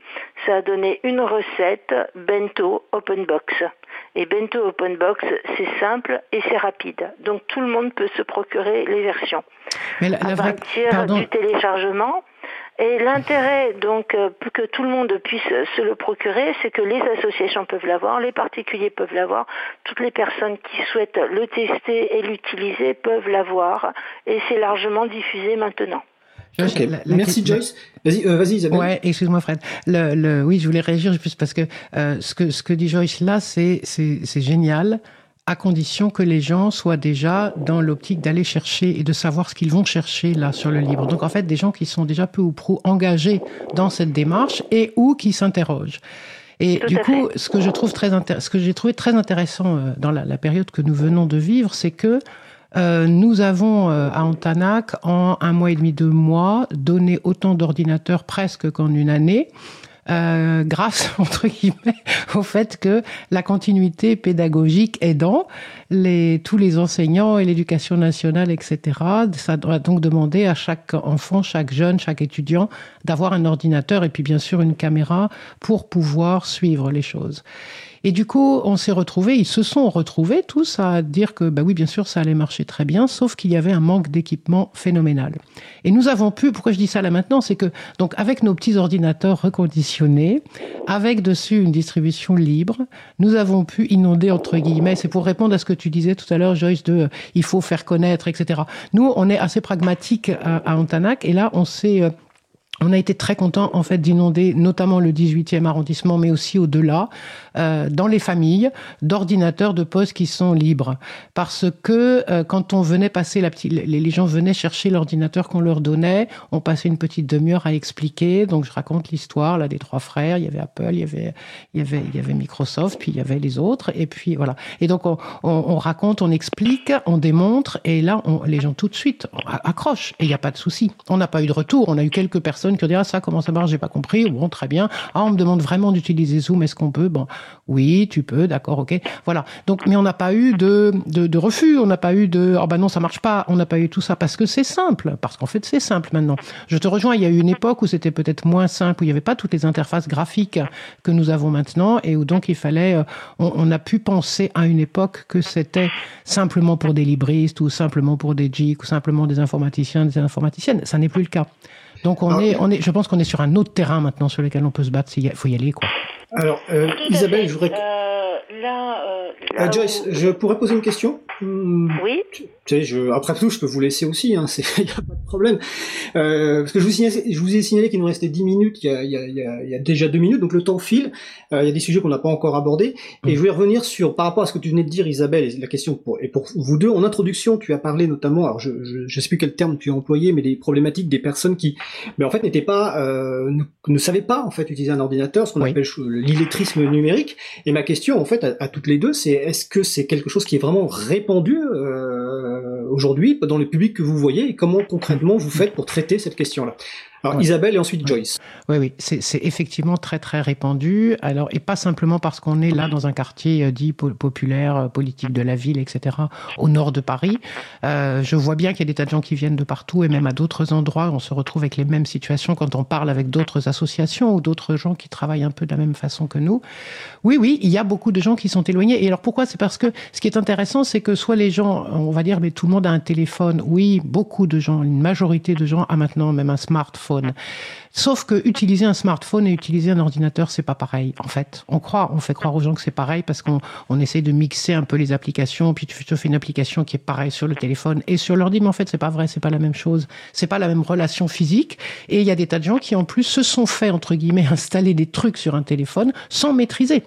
Ça a donné une recette, Bento Open Box. Et Bento Open Box, c'est simple et c'est rapide. Donc tout le monde peut se procurer les versions. Mais la, la à partir vraie... Pardon. Du téléchargement. Et l'intérêt donc que tout le monde puisse se le procurer, c'est que les associations peuvent l'avoir, les particuliers peuvent l'avoir, toutes les personnes qui souhaitent le tester et l'utiliser peuvent l'avoir, et c'est largement diffusé maintenant. Okay. La, la Merci question... Joyce. Vas-y, euh, vas-y Isabelle. Ouais, excuse-moi Fred. Le, le, oui, je voulais réagir juste parce que euh, ce que ce que dit Joyce là, c'est c'est, c'est génial. À condition que les gens soient déjà dans l'optique d'aller chercher et de savoir ce qu'ils vont chercher là sur le libre. Donc en fait, des gens qui sont déjà peu ou prou engagés dans cette démarche et ou qui s'interrogent. Et Tout du coup, fait. ce que je trouve très intér- ce que j'ai trouvé très intéressant euh, dans la, la période que nous venons de vivre, c'est que Euh, nous avons euh, à Antanak, en un mois et demi, deux mois, donné autant d'ordinateurs presque qu'en une année, euh, grâce, entre guillemets, au fait que la continuité pédagogique aidant, les, tous les enseignants et l'éducation nationale, et cetera, ça doit donc demander à chaque enfant, chaque jeune, chaque étudiant d'avoir un ordinateur et puis bien sûr une caméra pour pouvoir suivre les choses. Et du coup, on s'est retrouvés, ils se sont retrouvés tous à dire que, bah oui, bien sûr, ça allait marcher très bien, sauf qu'il y avait un manque d'équipement phénoménal. Et nous avons pu, pourquoi je dis ça là maintenant, c'est que, donc, avec nos petits ordinateurs reconditionnés, avec dessus une distribution libre, nous avons pu inonder, entre guillemets, c'est pour répondre à ce que tu disais tout à l'heure, Joyce, de, euh, il faut faire connaître, et cetera. Nous, on est assez pragmatique à, à Antanak, et là, on s'est, euh, on a été très contents, en fait, d'inonder notamment le dix-huitième arrondissement, mais aussi au-delà, euh, dans les familles, d'ordinateurs de poste qui sont libres. Parce que euh, quand on venait passer, la petite, les gens venaient chercher l'ordinateur qu'on leur donnait, on passait une petite demi-heure à expliquer. Donc, je raconte l'histoire là des trois frères. Il y avait Apple, il y avait, il y avait, il y avait Microsoft, puis il y avait les autres. Et puis, voilà. Et donc, on, on, on raconte, on explique, on démontre. Et là, on, les gens, tout de suite, accrochent. Et il n'y a pas de souci. On n'a pas eu de retour. On a eu quelques personnes personnes qui ont dit « Ah, ça, comment ça marche, j'ai pas compris. » Bon, très bien. « Ah, on me demande vraiment d'utiliser Zoom, est-ce qu'on peut ?» Bon, oui, tu peux, d'accord, ok. Voilà. Donc, mais on n'a pas eu de, de, de refus, on n'a pas eu de « Ah ben non, ça marche pas », on n'a pas eu tout ça parce que c'est simple, parce qu'en fait, c'est simple maintenant. Je te rejoins, il y a eu une époque où c'était peut-être moins simple, où il n'y avait pas toutes les interfaces graphiques que nous avons maintenant et où donc il fallait, on, on a pu penser à une époque que c'était simplement pour des libristes ou simplement pour des geeks ou simplement des informaticiens, des informaticiennes. Ça n'est plus le cas. Donc on est, on est, je pense qu'on est sur un autre terrain maintenant sur lequel on peut se battre. Il faut y aller, quoi. Alors, euh, Isabelle, je voudrais... Euh, là, euh, là ah, Joyce, où... je pourrais poser une question? Oui. Tu sais, je... Après tout, je peux vous laisser aussi, hein. Il n'y a pas de problème. Euh, parce que je vous, signale... je vous ai signalé qu'il nous restait dix minutes, il y a, il y a, il y a déjà deux minutes, donc le temps file. Euh, il y a des sujets qu'on n'a pas encore abordés. Mmh. Et je voulais revenir sur, par rapport à ce que tu venais de dire, Isabelle, et la question pour, et pour vous deux, en introduction, tu as parlé notamment, alors je ne sais plus quel terme tu as employé, mais des problématiques des personnes qui, mais en fait, n'étaient pas, euh, ne, ne savaient pas, en fait, utiliser un ordinateur, ce qu'on oui. appelle l'illettrisme numérique. Et ma question, en fait, à, à toutes les deux, c'est est-ce que c'est quelque chose qui est vraiment répandu euh, aujourd'hui dans le public que vous voyez et comment concrètement vous faites pour traiter cette question-là? Alors, ouais. Isabelle et ensuite ouais. Joyce. Oui, oui, c'est effectivement très, très répandu. Alors, et pas simplement parce qu'on est là dans un quartier euh, dit po populaire, politique de la ville, et cetera, au nord de Paris. Euh, je vois bien qu'il y a des tas de gens qui viennent de partout et même à d'autres endroits. On se retrouve avec les mêmes situations quand on parle avec d'autres associations ou d'autres gens qui travaillent un peu de la même façon que nous. Oui, oui, il y a beaucoup de gens qui sont éloignés. Et alors, pourquoi? C'est parce que ce qui est intéressant, c'est que soit les gens, on va dire, mais tout le monde a un téléphone. Oui, beaucoup de gens, une majorité de gens a maintenant même un smartphone. Sauf que utiliser un smartphone et utiliser un ordinateur, c'est pas pareil. En fait, on croit, on fait croire aux gens que c'est pareil parce qu'on on essaie de mixer un peu les applications. Puis tu te fais une application qui est pareille sur le téléphone et sur l'ordi, mais en fait, c'est pas vrai, c'est pas la même chose, c'est pas la même relation physique. Et il y a des tas de gens qui en plus se sont fait entre guillemets installer des trucs sur un téléphone sans maîtriser.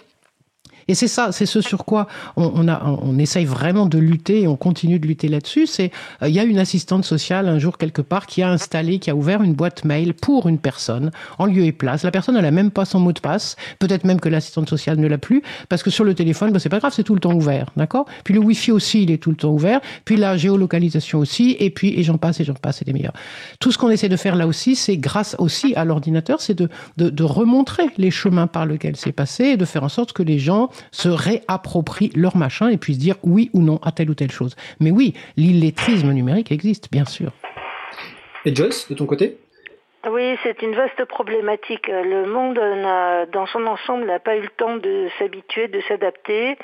Et c'est ça, c'est ce sur quoi on, on, a, on essaye vraiment de lutter et on continue de lutter là-dessus. C'est, il y a une assistante sociale un jour quelque part qui a installé, qui a ouvert une boîte mail pour une personne en lieu et place. La personne, elle n'a même pas son mot de passe. Peut-être même que l'assistante sociale ne l'a plus parce que sur le téléphone, ben, c'est pas grave, c'est tout le temps ouvert, d'accord? Puis le Wi-Fi aussi, il est tout le temps ouvert. Puis la géolocalisation aussi. Et puis, et j'en passe, et j'en passe, c'est des meilleurs. Tout ce qu'on essaie de faire là aussi, c'est grâce aussi à l'ordinateur, c'est de, de, de remontrer les chemins par lesquels c'est passé et de faire en sorte que les gens se réapproprient leur machin et puissent dire oui ou non à telle ou telle chose. Mais oui, l'illettrisme numérique existe, bien sûr. Et Joyce, de ton côté? Oui, c'est une vaste problématique. Le monde, dans son ensemble, n'a pas eu le temps de s'habituer, de s'adapter.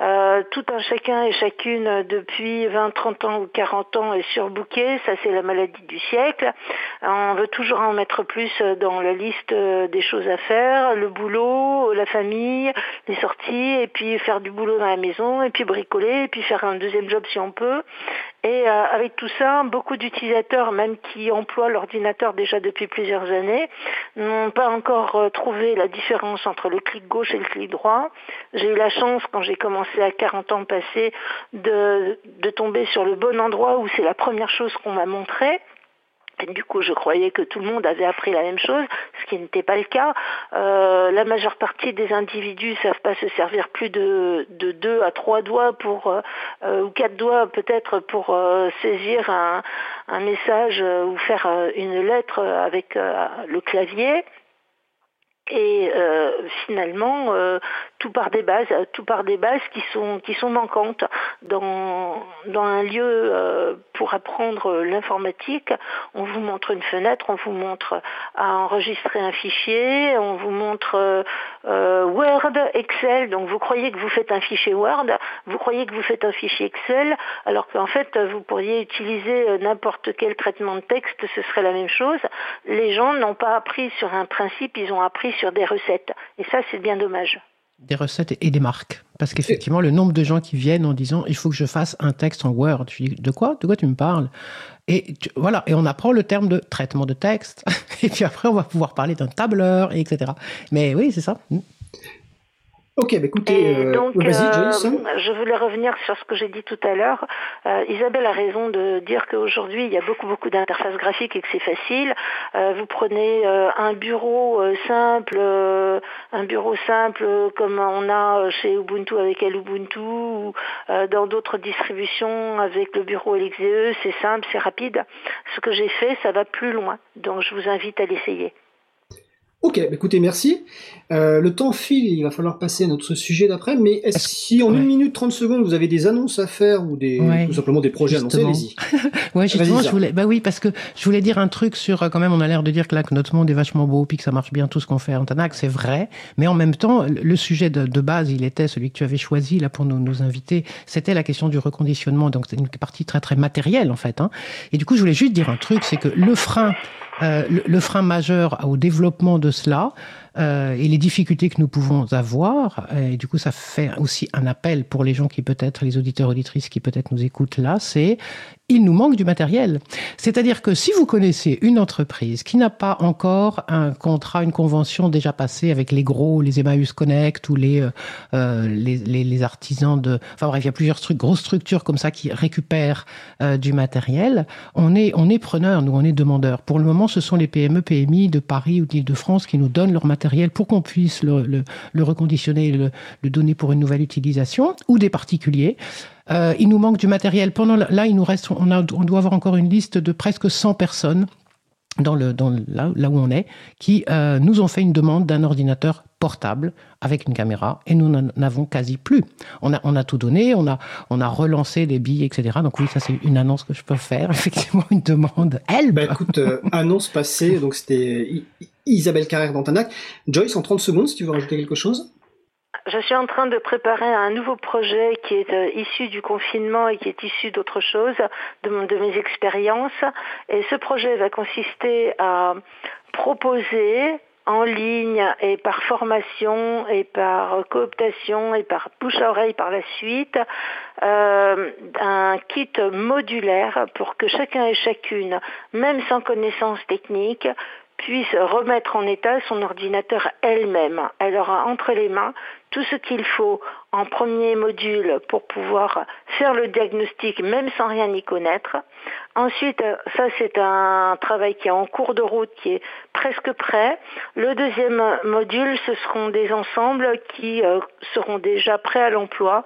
Euh, tout un chacun et chacune, depuis vingt, trente ans ou quarante ans, est surbooké. Ça, c'est la maladie du siècle. On veut toujours en mettre plus dans la liste des choses à faire. Le boulot, la famille, les sorties, et puis faire du boulot dans la maison, et puis bricoler, et puis faire un deuxième job si on peut. Et euh, avec tout ça, beaucoup d'utilisateurs, même qui emploient l'ordinateur déjà depuis plusieurs années, n'ont pas encore euh, trouvé la différence entre le clic gauche et le clic droit. J'ai eu la chance, quand j'ai commencé à quarante ans passés, de, de tomber sur le bon endroit où c'est la première chose qu'on m'a montrée. Et du coup, je croyais que tout le monde avait appris la même chose, ce qui n'était pas le cas. Euh, la majeure partie des individus ne savent pas se servir plus de, de deux à trois doigts pour euh, ou quatre doigts peut-être pour euh, saisir un, un message euh, ou faire euh, une lettre avec euh, le clavier. Et euh, finalement, euh, tout part des bases, tout part des bases qui sont qui sont manquantes dans dans un lieu euh, pour apprendre l'informatique. On vous montre une fenêtre, on vous montre à enregistrer un fichier, on vous montre euh, euh, Word, Excel. Donc vous croyez que vous faites un fichier Word, vous croyez que vous faites un fichier Excel, alors qu'en fait vous pourriez utiliser n'importe quel traitement de texte, ce serait la même chose. Les gens n'ont pas appris sur un principe, ils ont appris sur des recettes. Et ça, c'est bien dommage. Des recettes et des marques. Parce qu'effectivement, le nombre de gens qui viennent en disant « il faut que je fasse un texte en Word ». Je dis « de quoi ? De quoi tu me parles ?» Et tu, voilà, et on apprend le terme de traitement de texte. Et puis après, on va pouvoir parler d'un tableur, et cetera. Mais oui, c'est ça. Ok, bah écoutez, euh, donc, vas-y, Joyce. Euh, je voulais revenir sur ce que j'ai dit tout à l'heure. Euh, Isabelle a raison de dire qu'aujourd'hui, il y a beaucoup, beaucoup d'interfaces graphiques et que c'est facile. Euh, vous prenez euh, un bureau euh, simple, euh, un bureau simple euh, comme on a chez Ubuntu avec Ubuntu ou euh, dans d'autres distributions avec le bureau L X E, c'est simple, c'est rapide. Ce que j'ai fait, ça va plus loin. Donc, je vous invite à l'essayer. Ok, bah écoutez, merci. Euh, le temps file, il va falloir passer à notre sujet d'après, mais est-ce, est-ce si en ouais. une minute trente secondes, vous avez des annonces à faire ou des ouais. tout simplement des projets justement. à lancer, allez-y. ouais, justement, je voulais, bah oui, parce que je voulais dire un truc sur, quand même, on a l'air de dire que là, que notre monde est vachement beau, puis que ça marche bien tout ce qu'on fait à Antanak, c'est vrai, mais en même temps, le sujet de, de base, il était celui que tu avais choisi là pour nos, nos invités, c'était la question du reconditionnement, donc c'est une partie très très matérielle en fait. Hein. Et du coup, je voulais juste dire un truc, c'est que le frein Euh, le, le frein majeur au développement de cela euh, et les difficultés que nous pouvons avoir, et du coup ça fait aussi un appel pour les gens qui peut-être, les auditeurs auditrices qui peut-être nous écoutent là, c'est il nous manque du matériel. C'est-à-dire que si vous connaissez une entreprise qui n'a pas encore un contrat, une convention déjà passée avec les gros, les Emmaüs Connect ou les, euh, les, les, les artisans de... Enfin bref, il y a plusieurs trucs, grosses structures comme ça qui récupèrent euh, du matériel. On est, on est preneur, nous, on est demandeur. Pour le moment, ce sont les P M E, P M I de Paris ou d'Île-de-France qui nous donnent leur matériel pour qu'on puisse le, le, le reconditionner, le, le donner pour une nouvelle utilisation, ou des particuliers. Euh, il nous manque du matériel. Pendant là, il nous reste, on, a, on doit avoir encore une liste de presque cent personnes dans le, dans le, là, là où on est, qui euh, nous ont fait une demande d'un ordinateur portable avec une caméra, et nous n'en avons quasi plus. On a, on a tout donné, on a, on a relancé les billes, et cetera. Donc oui, ça c'est une annonce que je peux faire, effectivement une demande. Elle. Bah écoute, euh, annonce passée. Donc c'était Isabelle Carrère d'Antanak. Joyce, en trente secondes, si tu veux rajouter quelque chose. Je suis en train de préparer un nouveau projet qui est euh, issu du confinement et qui est issu d'autre chose, de, de mes expériences. Et ce projet va consister à proposer en ligne et par formation et par cooptation et par bouche à oreille par la suite, euh, un kit modulaire pour que chacun et chacune, même sans connaissance technique, puisse remettre en état son ordinateur elle-même. Elle aura entre les mains tout ce qu'il faut en premier module pour pouvoir faire le diagnostic même sans rien y connaître. Ensuite, ça c'est un travail qui est en cours de route, qui est presque prêt. Le deuxième module, ce seront des ensembles qui euh, seront déjà prêts à l'emploi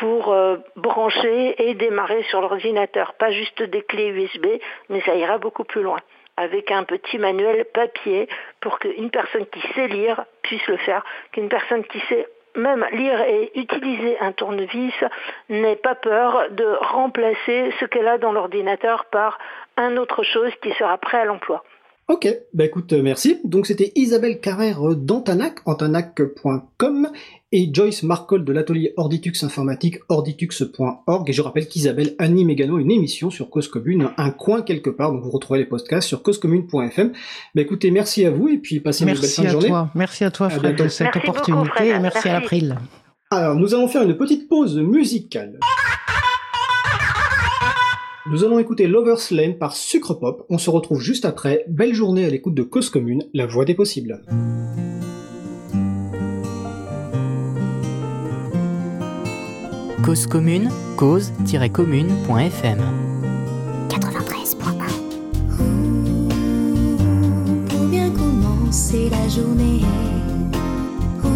pour euh, brancher et démarrer sur l'ordinateur. Pas juste des clés U S B, mais ça ira beaucoup plus loin, avec un petit manuel papier pour qu'une personne qui sait lire puisse le faire, qu'une personne qui sait même lire et utiliser un tournevis n'ait pas peur de remplacer ce qu'elle a dans l'ordinateur par un autre chose qui sera prêt à l'emploi. Ok, bah écoute, merci. Donc c'était Isabelle Carrère d'Antanak, antanak point com, et Joyce Markol de l'atelier Orditux Informatique, orditux point org. Et je rappelle qu'Isabelle anime également une émission sur Cause Commune, un coin quelque part, donc vous retrouvez les podcasts sur cause commune point f m. Bah écoutez, merci à vous, et puis passez une belle fin de journée. Toi. Merci à toi, Fred, de cette merci opportunité, beaucoup, Fred. Et merci, merci à April. Alors, nous allons faire une petite pause musicale. Nous allons écouter Lover's Lane par Sucre Pop. On se retrouve juste après. Belle journée à l'écoute de Cause Commune, la voix des possibles. Cause Commune, cause tiret commune point f m. quatre-vingt-treize virgule un. Oh, pour bien commencer la journée. Oh,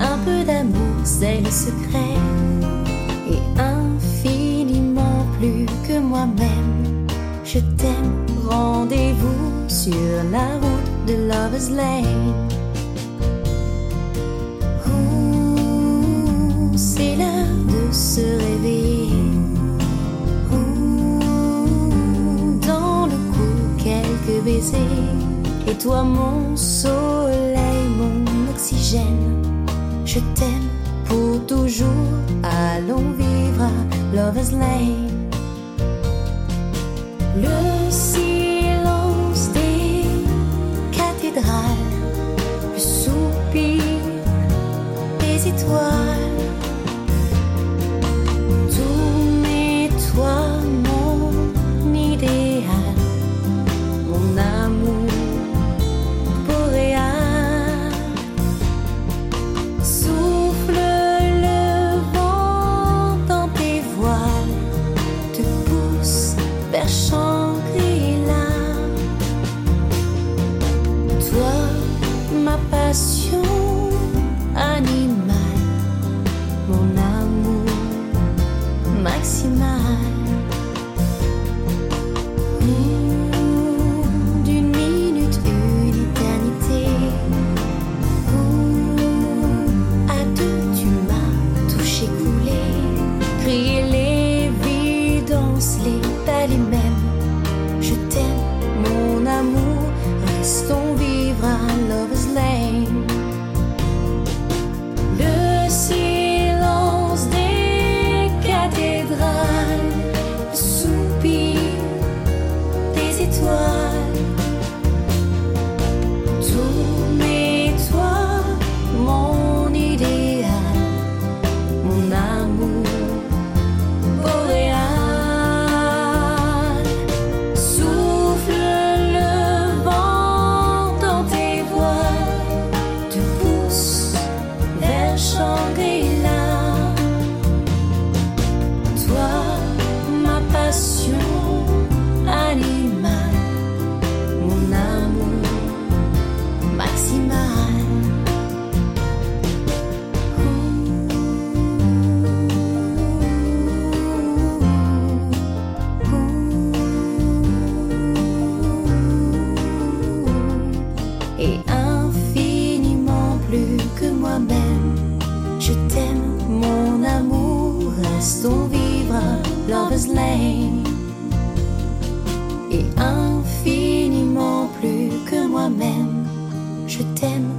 un peu d'amour, c'est le secret. Et un plus que moi-même, je t'aime. Rendez-vous sur la route de Lover's Lane. Oh, c'est l'heure de se réveiller. Oh, dans le cou, quelques baisers. Et toi, mon soleil, mon oxygène, je t'aime pour toujours. Allons vivre à Lover's Lane. Le silence des cathédrales, le soupir des étoiles. Tout est toi, mon idéal, mon amour boréal. expression animale, mon amour maximal. Ou d'une minute, une éternité. Ou à deux, tu m'as touché, coulé, crié l'évidence, les pas les mêmes. Je t'aime, mon amour, restons vivre à Lover's Lane. Le silence des cathédrales, le soupir des étoiles. Tourne-toi, mon idéal, mon amour boréal. Souffle le vent dans tes voiles, te pousse vers Shangri-La. Toi, ma passion animale, mon amour maximal. Et infiniment plus que moi-même, je t'aime, mon amour, restons vivre à Lover's Lane. Et infiniment plus que moi-même, je t'aime,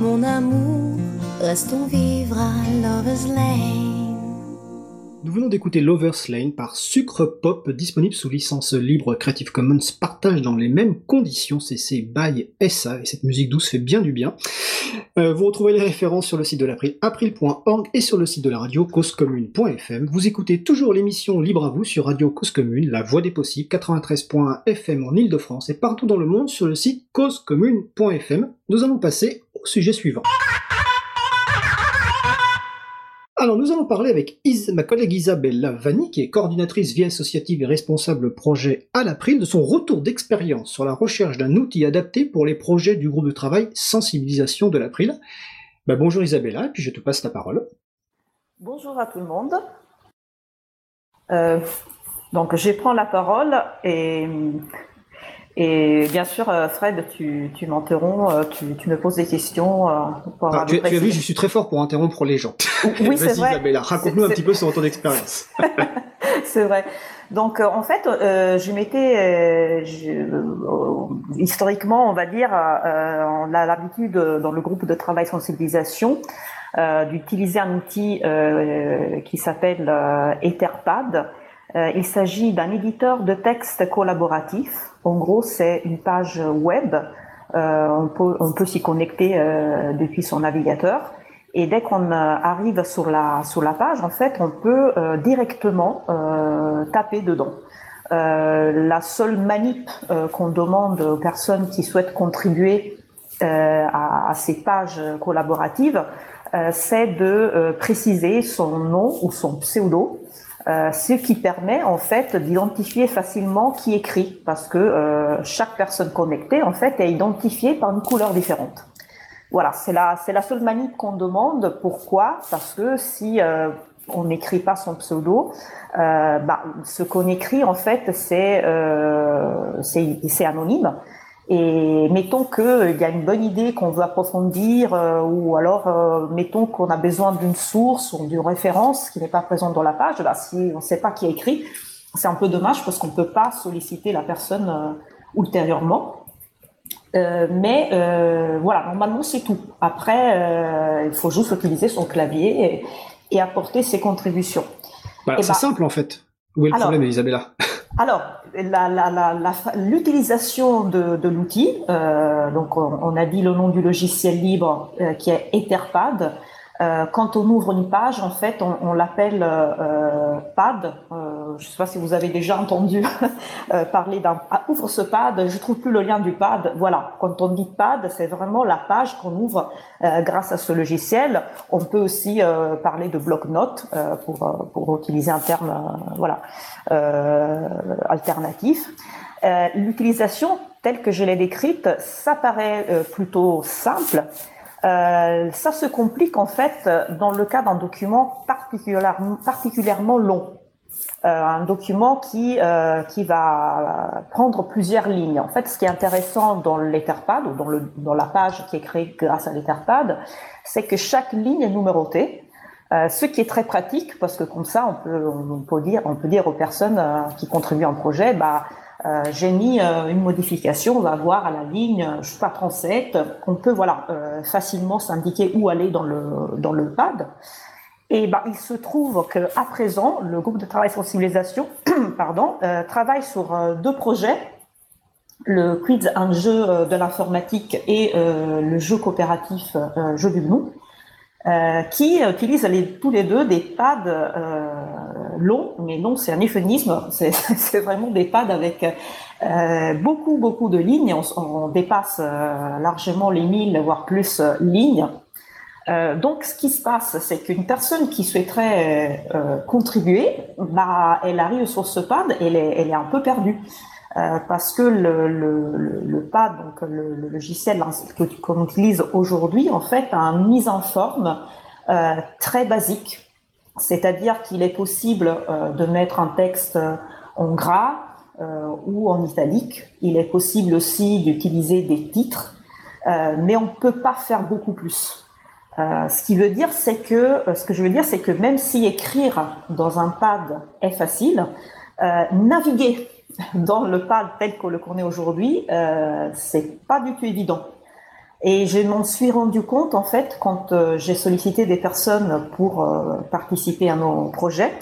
mon amour, restons vivre à Lover's Lane. Nous venons d'écouter Lover's Lane par Sucre Pop, disponible sous licence libre Creative Commons, partage dans les mêmes conditions C C by S A, et cette musique douce fait bien du bien. Euh, vous retrouvez les références sur le site de l'April, april point org, et sur le site de la radio, cause commune point f m. Vous écoutez toujours l'émission Libre à vous sur Radio Cause Commune, la voix des possibles, quatre-vingt-treize virgule un F M en Ile-de-France et partout dans le monde sur le site cause commune point f m. Nous allons passer au sujet suivant. Alors nous allons parler avec Is- ma collègue Isabella Vanni, qui est coordinatrice vie associative et responsable projet à l'April, de son retour d'expérience sur la recherche d'un outil adapté pour les projets du groupe de travail sensibilisation de l'April. Ben, bonjour Isabella, et puis je te passe la parole. Bonjour à tout le monde. Euh, donc je prends la parole et, et bien sûr Fred, tu, tu m'interromps, tu, tu me poses des questions. Pour avoir ah, tu, tu as vu, je suis très fort pour interrompre les gens. Oui, c'est vrai. Isabella, raconte-nous c'est, un c'est... petit peu sur ton expérience. C'est vrai. Donc, euh, en fait, euh, je m'étais, euh, je, euh, historiquement, on va dire, euh, on a l'habitude dans le groupe de travail sensibilisation euh, d'utiliser un outil euh, qui s'appelle euh, Etherpad. Euh, il s'agit d'un éditeur de texte collaboratif. En gros, c'est une page web. Euh, on peut, on peut s'y connecter euh, depuis son navigateur. Et dès qu'on arrive sur la sur la page, en fait, on peut euh, directement euh, taper dedans. Euh, la seule manip euh, qu'on demande aux personnes qui souhaitent contribuer euh, à, à ces pages collaboratives, euh, c'est de euh, préciser son nom ou son pseudo, euh, ce qui permet en fait d'identifier facilement qui écrit, parce que euh, chaque personne connectée en fait est identifiée par une couleur différente. Voilà, c'est la, c'est la seule manip qu'on demande. Pourquoi ? Parce que si euh, on n'écrit pas son pseudo, euh, bah, ce qu'on écrit, en fait, c'est, euh, c'est, c'est anonyme. Et mettons qu'il y a une bonne idée qu'on veut approfondir, euh, ou alors euh, mettons qu'on a besoin d'une source ou d'une référence qui n'est pas présente dans la page, bah, si on ne sait pas qui a écrit, c'est un peu dommage parce qu'on ne peut pas solliciter la personne euh, ultérieurement. Euh, mais euh, voilà, normalement c'est tout. Après, euh, il faut juste utiliser son clavier et, et apporter ses contributions. Bah, c'est bah, simple en fait. Où est le alors, problème, Isabella ? Alors, la, la, la, la, l'utilisation de, de l'outil, euh, donc on, on a dit le nom du logiciel libre euh, qui est Etherpad. Euh, quand on ouvre une page, en fait, on, on l'appelle euh, pad. Euh, je ne sais pas si vous avez déjà entendu euh, parler d'un ah, ouvre ce pad. Je trouve plus le lien du pad. Voilà. Quand on dit pad, c'est vraiment la page qu'on ouvre euh, grâce à ce logiciel. On peut aussi euh, parler de bloc-notes euh, pour pour utiliser un terme euh, voilà euh, alternatif. Euh, l'utilisation telle que je l'ai décrite, ça paraît euh, plutôt simple. Euh, ça se complique en fait dans le cas d'un document particulièrement, particulièrement long. Euh, un document qui, euh, qui va prendre plusieurs lignes. En fait, ce qui est intéressant dans l'Etherpad ou dans, le, dans la page qui est créée grâce à l'Etherpad, c'est que chaque ligne est numérotée. Euh, ce qui est très pratique parce que comme ça, on peut, on peut, dire, on peut dire aux personnes euh, qui contribuent à un projet, bah, euh, j'ai mis euh, une modification, on va voir à la ligne, je ne sais pas, trente-sept, on peut voilà, euh, facilement s'indiquer où aller dans le, dans le pad. Et ben, il se trouve qu'à présent, le groupe de travail sensibilisation pardon, euh, travaille sur euh, deux projets, le quiz un jeu de l'informatique et euh, le jeu coopératif euh, Jeu du Gnou. Euh, qui utilisent les, tous les deux des pads euh, longs, mais non, c'est un euphémisme, c'est, c'est vraiment des pads avec euh, beaucoup, beaucoup de lignes, on, on dépasse euh, largement les mille, voire plus euh, lignes. Euh, donc, ce qui se passe, c'est qu'une personne qui souhaiterait euh, contribuer, bah, elle arrive sur ce pad et elle est, elle est un peu perdue. Euh, parce que le, le, le, le pad, donc le, le logiciel que, qu'on utilise aujourd'hui, en fait, a une mise en forme euh, très basique. C'est-à-dire qu'il est possible euh, de mettre un texte en gras euh, ou en italique. Il est possible aussi d'utiliser des titres, euh, mais on ne peut pas faire beaucoup plus. Euh, ce qui veut dire, c'est que, ce que je veux dire, c'est que même si écrire dans un pad est facile, euh, naviguer dans le pad tel qu'on le connaît aujourd'hui, euh, c'est pas du tout évident. Et je m'en suis rendu compte, en fait, quand euh, j'ai sollicité des personnes pour euh, participer à nos projets.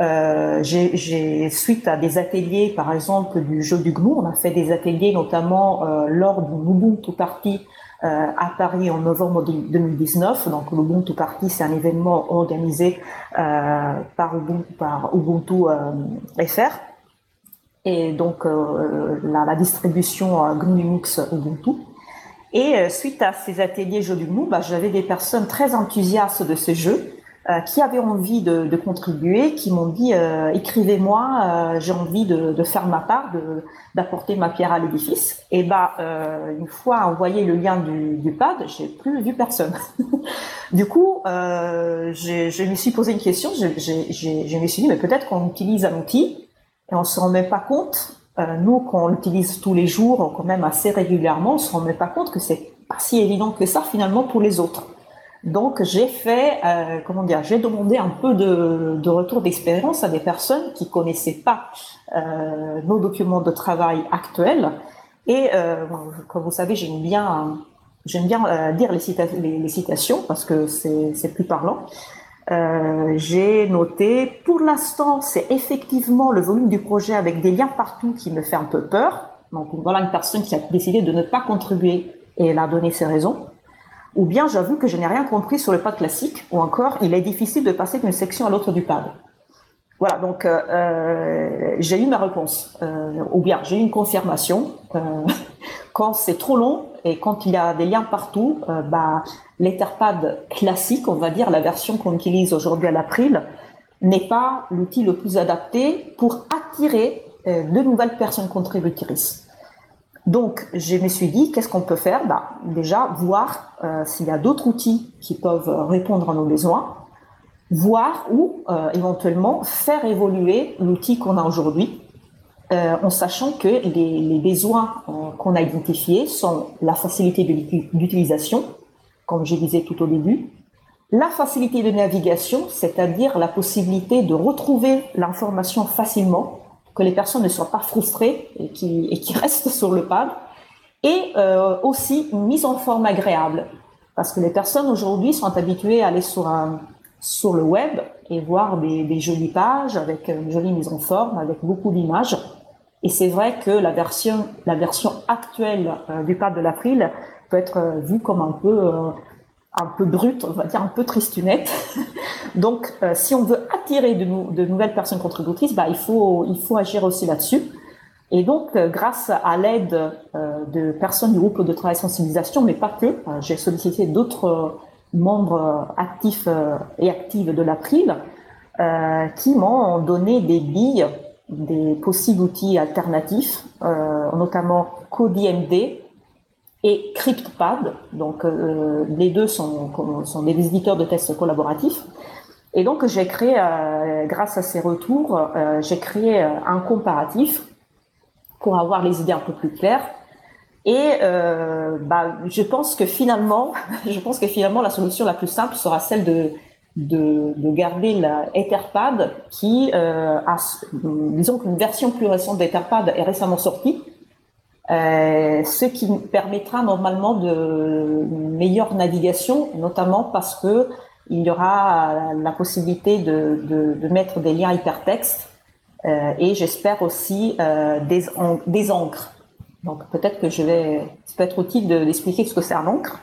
Euh, j'ai, j'ai, suite à des ateliers, par exemple, du jeu du G N U, on a fait des ateliers, notamment euh, lors du Ubuntu Party euh, à Paris en novembre deux mille dix-neuf. Donc, l'Ubuntu Party, c'est un événement organisé euh, par Ubuntu, par Ubuntu euh, F R. Et donc euh, la, la distribution euh, G N U Linux Ubuntu. Et euh, suite à ces ateliers Jeux du G N U, bah, j'avais des personnes très enthousiastes de ce jeu euh, qui avaient envie de, de contribuer, qui m'ont dit euh, « écrivez-moi, euh, j'ai envie de, de faire ma part, de, d'apporter ma pierre à l'édifice ». Et bah, euh, une fois envoyé le lien du, du pad, j'ai plus vu personne. Du coup, euh, j'ai, je me suis posé une question, je, j'ai, j'ai, je me suis dit « mais peut-être qu'on utilise un outil ». Et on se remet pas compte, euh, nous, qu'on l'utilise tous les jours, quand même assez régulièrement, on se remet pas compte que c'est pas si évident que ça, finalement, pour les autres. Donc, j'ai fait, euh, comment dire, j'ai demandé un peu de, de retour d'expérience à des personnes qui connaissaient pas euh, nos documents de travail actuels. Et, euh, comme vous savez, j'aime bien, j'aime bien euh, dire les, cita- les, les citations parce que c'est, c'est plus parlant. Euh, j'ai noté, pour l'instant, c'est effectivement le volume du projet avec des liens partout qui me fait un peu peur. Donc voilà une personne qui a décidé de ne pas contribuer et elle a donné ses raisons. Ou bien j'avoue que je n'ai rien compris sur le pad classique, ou encore il est difficile de passer d'une section à l'autre du pad. Voilà, donc euh, j'ai eu ma réponse, euh, ou bien j'ai eu une confirmation. Euh, quand c'est trop long et quand il y a des liens partout, euh, bah, l'Etherpad classique, on va dire, la version qu'on utilise aujourd'hui à l'April, n'est pas l'outil le plus adapté pour attirer euh, de nouvelles personnes contributrices. Donc, je me suis dit, qu'est-ce qu'on peut faire ? Bah, déjà, voir euh, s'il y a d'autres outils qui peuvent répondre à nos besoins, voir ou euh, éventuellement faire évoluer l'outil qu'on a aujourd'hui, euh, en sachant que les, les besoins euh, qu'on a identifiés sont la facilité de, d'utilisation, comme je disais tout au début, la facilité de navigation, c'est-à-dire la possibilité de retrouver l'information facilement, que les personnes ne soient pas frustrées et qui, et qui restent sur le pad, et euh, aussi une mise en forme agréable, parce que les personnes aujourd'hui sont habituées à aller sur un sur le web et voir des, des jolies pages avec une jolie mise en forme, avec beaucoup d'images. Et c'est vrai que la version, la version actuelle euh, du pad de l'April peut être euh, vue comme un peu, euh, un peu brute, on va dire un peu tristounette. Donc, euh, si on veut attirer de, nou- de nouvelles personnes contributrices, bah, il faut, il faut agir aussi là-dessus. Et donc, euh, grâce à l'aide euh, de personnes du groupe de travail sensibilisation, mais pas que, euh, j'ai sollicité d'autres euh, membres actifs et actives de l'April euh, qui m'ont donné des billes, des possibles outils alternatifs, euh, notamment CodeIMD et et CryptPad. Donc, euh, les deux sont, sont des éditeurs de tests collaboratifs. Et donc, j'ai créé, euh, grâce à ces retours, euh, j'ai créé un comparatif pour avoir les idées un peu plus claires. Et euh, bah, je pense que finalement, je pense que finalement, la solution la plus simple sera celle de de, de garder la Etherpad, qui, euh, a, disons qu'une version plus récente d'Etherpad est récemment sortie, euh, ce qui permettra normalement de meilleure navigation, notamment parce que il y aura la possibilité de, de, de mettre des liens hypertextes euh, et j'espère aussi euh, des, en, des encres. Donc peut-être que je vais, ça peut être utile de, d'expliquer ce que c'est un encre.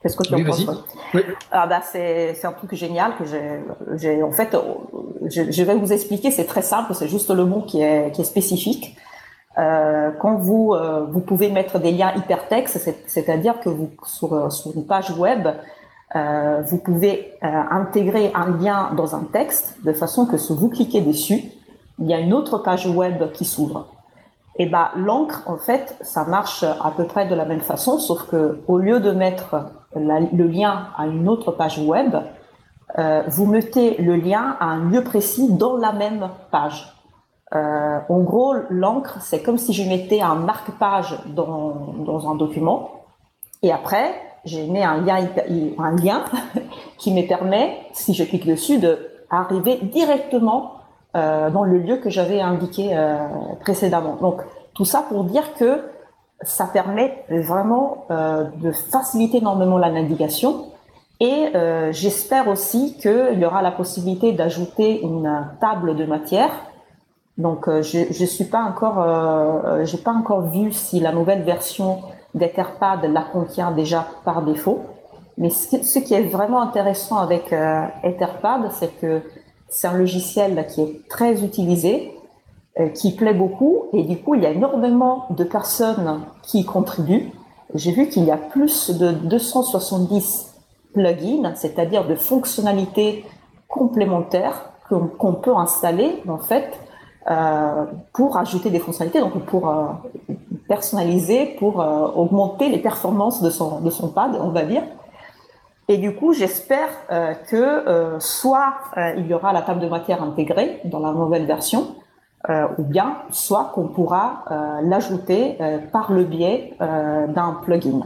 Qu'est-ce que tu oui, en penses? Oui. Ah bah ben c'est c'est un truc génial que j'ai j'ai en fait je, je vais vous expliquer. C'est très simple, c'est juste le mot qui est qui est spécifique. Euh, quand vous euh, vous pouvez mettre des liens hypertextes, c'est, c'est-à-dire que vous sur sur une page web Euh, vous pouvez euh, intégrer un lien dans un texte de façon que si vous cliquez dessus, il y a une autre page web qui s'ouvre. Et ben l'encre, en fait, ça marche à peu près de la même façon, sauf que au lieu de mettre la, le lien à une autre page web, euh, vous mettez le lien à un lieu précis dans la même page. Euh, en gros, l'encre, c'est comme si je mettais un marque-page dans, dans un document, et après j'ai mis un lien, un lien qui me permet, si je clique dessus, d'arriver directement euh, dans le lieu que j'avais indiqué euh, précédemment. Donc, tout ça pour dire que ça permet vraiment euh, de faciliter énormément la navigation. Et euh, j'espère aussi qu'il y aura la possibilité d'ajouter une table de matière. Donc, euh, je je suis pas encore, euh, j'ai pas encore vu si la nouvelle version d'Etherpad la contient déjà par défaut, mais ce qui est vraiment intéressant avec euh, Etherpad, c'est que c'est un logiciel qui est très utilisé, euh, qui plaît beaucoup, et du coup il y a énormément de personnes qui y contribuent. J'ai vu qu'il y a plus de deux cent soixante-dix plugins, c'est-à-dire de fonctionnalités complémentaires qu'on, qu'on peut installer en fait euh, pour ajouter des fonctionnalités, donc pour euh, personnalisé pour euh, augmenter les performances de son de son pad, on va dire. Et du coup, j'espère euh, que euh, soit euh, il y aura la table de matière intégrée dans la nouvelle version, euh, ou bien soit qu'on pourra euh, l'ajouter euh, par le biais euh, d'un plugin.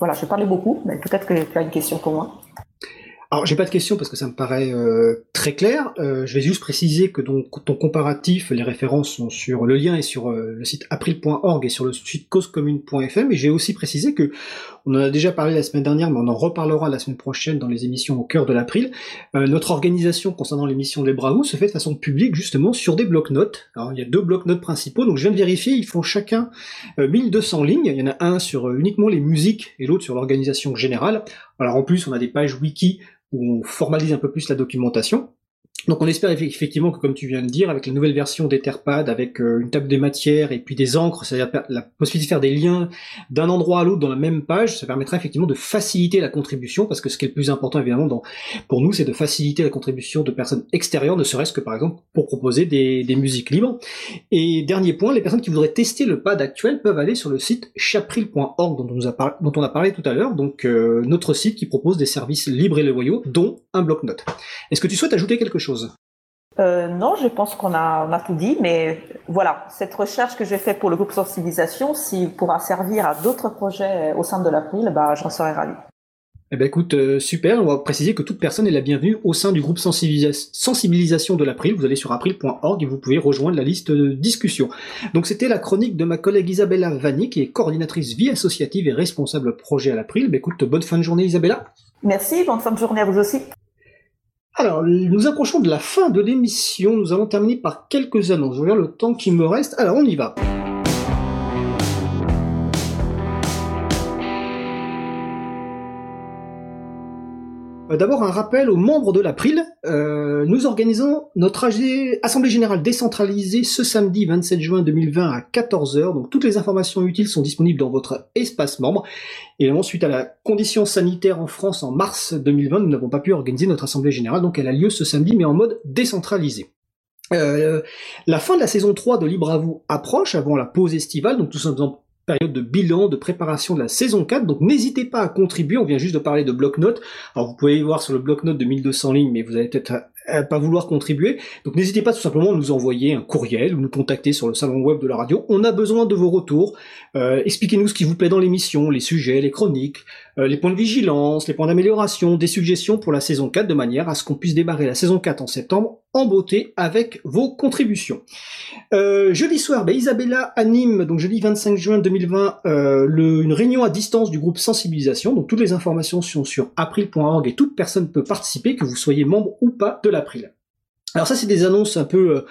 Voilà, je parlais beaucoup, mais peut-être que tu as une question pour moi. Alors, j'ai pas de question parce que ça me paraît euh, très clair. Euh, je vais juste préciser que donc, ton comparatif, les références sont sur le lien est sur euh, le site april point org et sur le site cause commune point f m. Et j'ai aussi précisé que on en a déjà parlé la semaine dernière, mais on en reparlera la semaine prochaine dans les émissions au cœur de l'April. Euh, notre organisation concernant l'émission des Bravos se fait de façon publique justement sur des blocs-notes. Alors, il y a deux blocs-notes principaux. Donc, je viens de vérifier, ils font chacun euh, mille deux cents lignes. Il y en a un sur euh, uniquement les musiques et l'autre sur l'organisation générale. Alors en plus, on a des pages wiki où on formalise un peu plus la documentation. Donc on espère effectivement que, comme tu viens de dire, avec la nouvelle version d'Etherpad, avec une table des matières et puis des encres, c'est-à-dire la possibilité de faire des liens d'un endroit à l'autre dans la même page, ça permettra effectivement de faciliter la contribution, parce que ce qui est le plus important évidemment dans, pour nous, c'est de faciliter la contribution de personnes extérieures, ne serait-ce que par exemple pour proposer des, des musiques libres. Et dernier point, les personnes qui voudraient tester le pad actuel peuvent aller sur le site chapril point org dont on, nous a par, dont on a parlé tout à l'heure, donc euh, notre site qui propose des services libres et loyaux, dont un bloc-notes. Est-ce que tu souhaites ajouter quelque chose ? Euh, non, je pense qu'on a, on a tout dit, mais voilà, cette recherche que j'ai faite pour le groupe sensibilisation, s'il pourra servir à d'autres projets au sein de l'April, bah, j'en serai ravi. Eh ben écoute, euh, super, on va préciser que toute personne est la bienvenue au sein du groupe sensibilis- sensibilisation de l'April. Vous allez sur april point org et vous pouvez rejoindre la liste de discussion. Donc c'était la chronique de ma collègue Isabella Vanni, qui est coordinatrice vie associative et responsable projet à l'April. Ben écoute, bonne fin de journée Isabella. Merci, bonne fin de journée à vous aussi. Alors, nous approchons de la fin de l'émission, nous allons terminer par quelques annonces. Je regarde le temps qui me reste, alors on y va. D'abord, un rappel aux membres de l'April. Euh, nous organisons notre Assemblée Générale décentralisée ce samedi vingt-sept juin deux mille vingt à quatorze heures. Donc, toutes les informations utiles sont disponibles dans votre espace membre. Et ensuite, à la condition sanitaire en France en mars deux mille vingt, nous n'avons pas pu organiser notre Assemblée Générale. Donc, elle a lieu ce samedi, mais en mode décentralisé. Euh, la fin de la saison trois de Libre à vous approche avant la pause estivale. Donc, nous sommes en période de bilan, de préparation de la saison quatre, donc n'hésitez pas à contribuer, on vient juste de parler de bloc-notes, alors vous pouvez voir sur le bloc-notes de mille deux cents lignes, mais vous allez peut-être pas vouloir contribuer, donc n'hésitez pas tout simplement à nous envoyer un courriel ou nous contacter sur le salon web de la radio, on a besoin de vos retours, euh, expliquez-nous ce qui vous plaît dans l'émission, les sujets, les chroniques, euh, les points de vigilance, les points d'amélioration, des suggestions pour la saison quatre, de manière à ce qu'on puisse démarrer la saison quatre en septembre en beauté avec vos contributions. Euh, jeudi soir, bah, Isabella anime, donc jeudi vingt-cinq juin deux mille vingt, euh, le, une réunion à distance du groupe Sensibilisation, donc toutes les informations sont sur april point org et toute personne peut participer, que vous soyez membre ou pas de l'April. Alors ça c'est des annonces un peu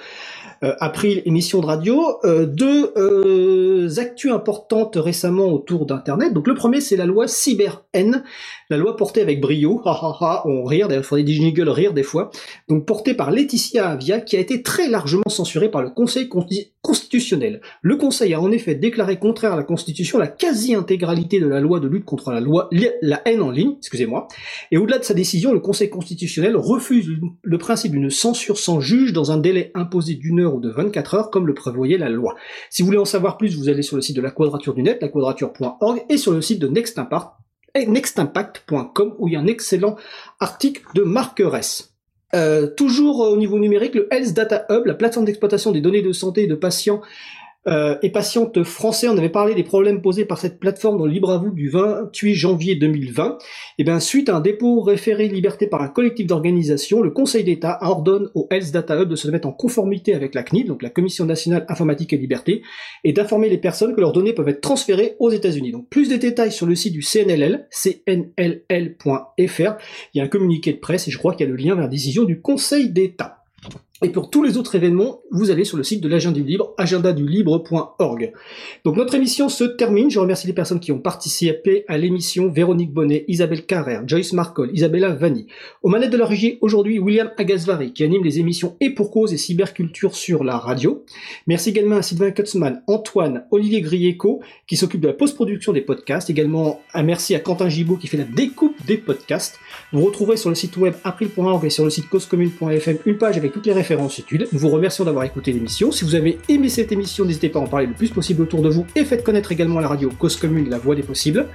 euh, April, émission de radio, euh, deux euh, actus importantes récemment autour d'Internet. Donc le premier c'est la loi cyber-haine, la loi portée avec brio, ha ha ha, on rire, d'ailleurs il faudrait des jingles rire des fois, donc portée par Laetitia Avia qui a été très largement censurée par le Conseil constitutionnel. Le Conseil a en effet déclaré contraire à la Constitution la quasi-intégralité de la loi de lutte contre la loi la haine en ligne, excusez-moi, et au-delà de sa décision, le Conseil constitutionnel refuse le principe d'une censure sans juge dans un délai imposé d'une heure ou de vingt-quatre heures comme le prévoyait la loi. Si vous voulez en savoir plus, vous allez sur le site de la Quadrature du Net, la quadrature point org, et sur le site de next impact point com où il y a un excellent article de Marc Ress. Euh, toujours au niveau numérique, le Health Data Hub, la plateforme d'exploitation des données de santé et de patients Euh, et patientes français, on avait parlé des problèmes posés par cette plateforme dans le Libre à vous du vingt-huit janvier deux mille vingt. Et bien, suite à un dépôt référé liberté par un collectif d'organisations, le Conseil d'État ordonne au Health Data Hub de se mettre en conformité avec la C N I L, donc la Commission Nationale Informatique et Liberté, et d'informer les personnes que leurs données peuvent être transférées aux États-Unis. Donc, plus de détails sur le site du C N L L, c n l l point f r. Il y a un communiqué de presse et je crois qu'il y a le lien vers la décision du Conseil d'État. Et pour tous les autres événements, vous allez sur le site de l'agenda du libre, agenda du libre point org. Donc notre émission se termine. Je remercie les personnes qui ont participé à l'émission. Véronique Bonnet, Isabelle Carrère, Joyce Markol, Isabella Vanni. Aux manettes de la régie, aujourd'hui, William Agasvari, qui anime les émissions Et pour cause et cyberculture sur la radio. Merci également à Sylvain Kutzmann, Antoine, Olivier Grieco, qui s'occupe de la post-production des podcasts. Également un merci à Quentin Gibaud, qui fait la découpe des podcasts. Vous retrouverez sur le site web april point org et sur le site cause commune point f m une page avec toutes les références utiles. Nous vous remercions d'avoir écouté l'émission. Si vous avez aimé cette émission, n'hésitez pas à en parler le plus possible autour de vous et faites connaître également à la radio Cause Commune, la voix des possibles.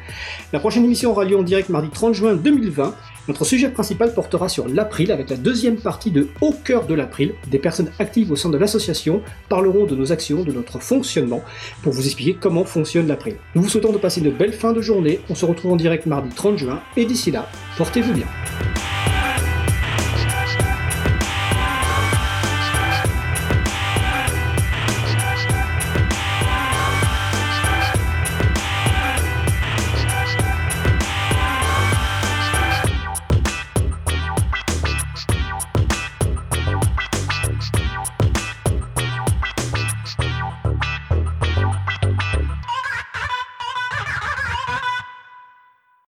La prochaine émission aura lieu en direct mardi trente juin deux mille vingt. Notre sujet principal portera sur l'April avec la deuxième partie de Au cœur de l'April. Des personnes actives au sein de l'association parleront de nos actions, de notre fonctionnement pour vous expliquer comment fonctionne l'April. Nous vous souhaitons de passer une belle fin de journée. On se retrouve en direct mardi trente juin et d'ici là, portez-vous bien.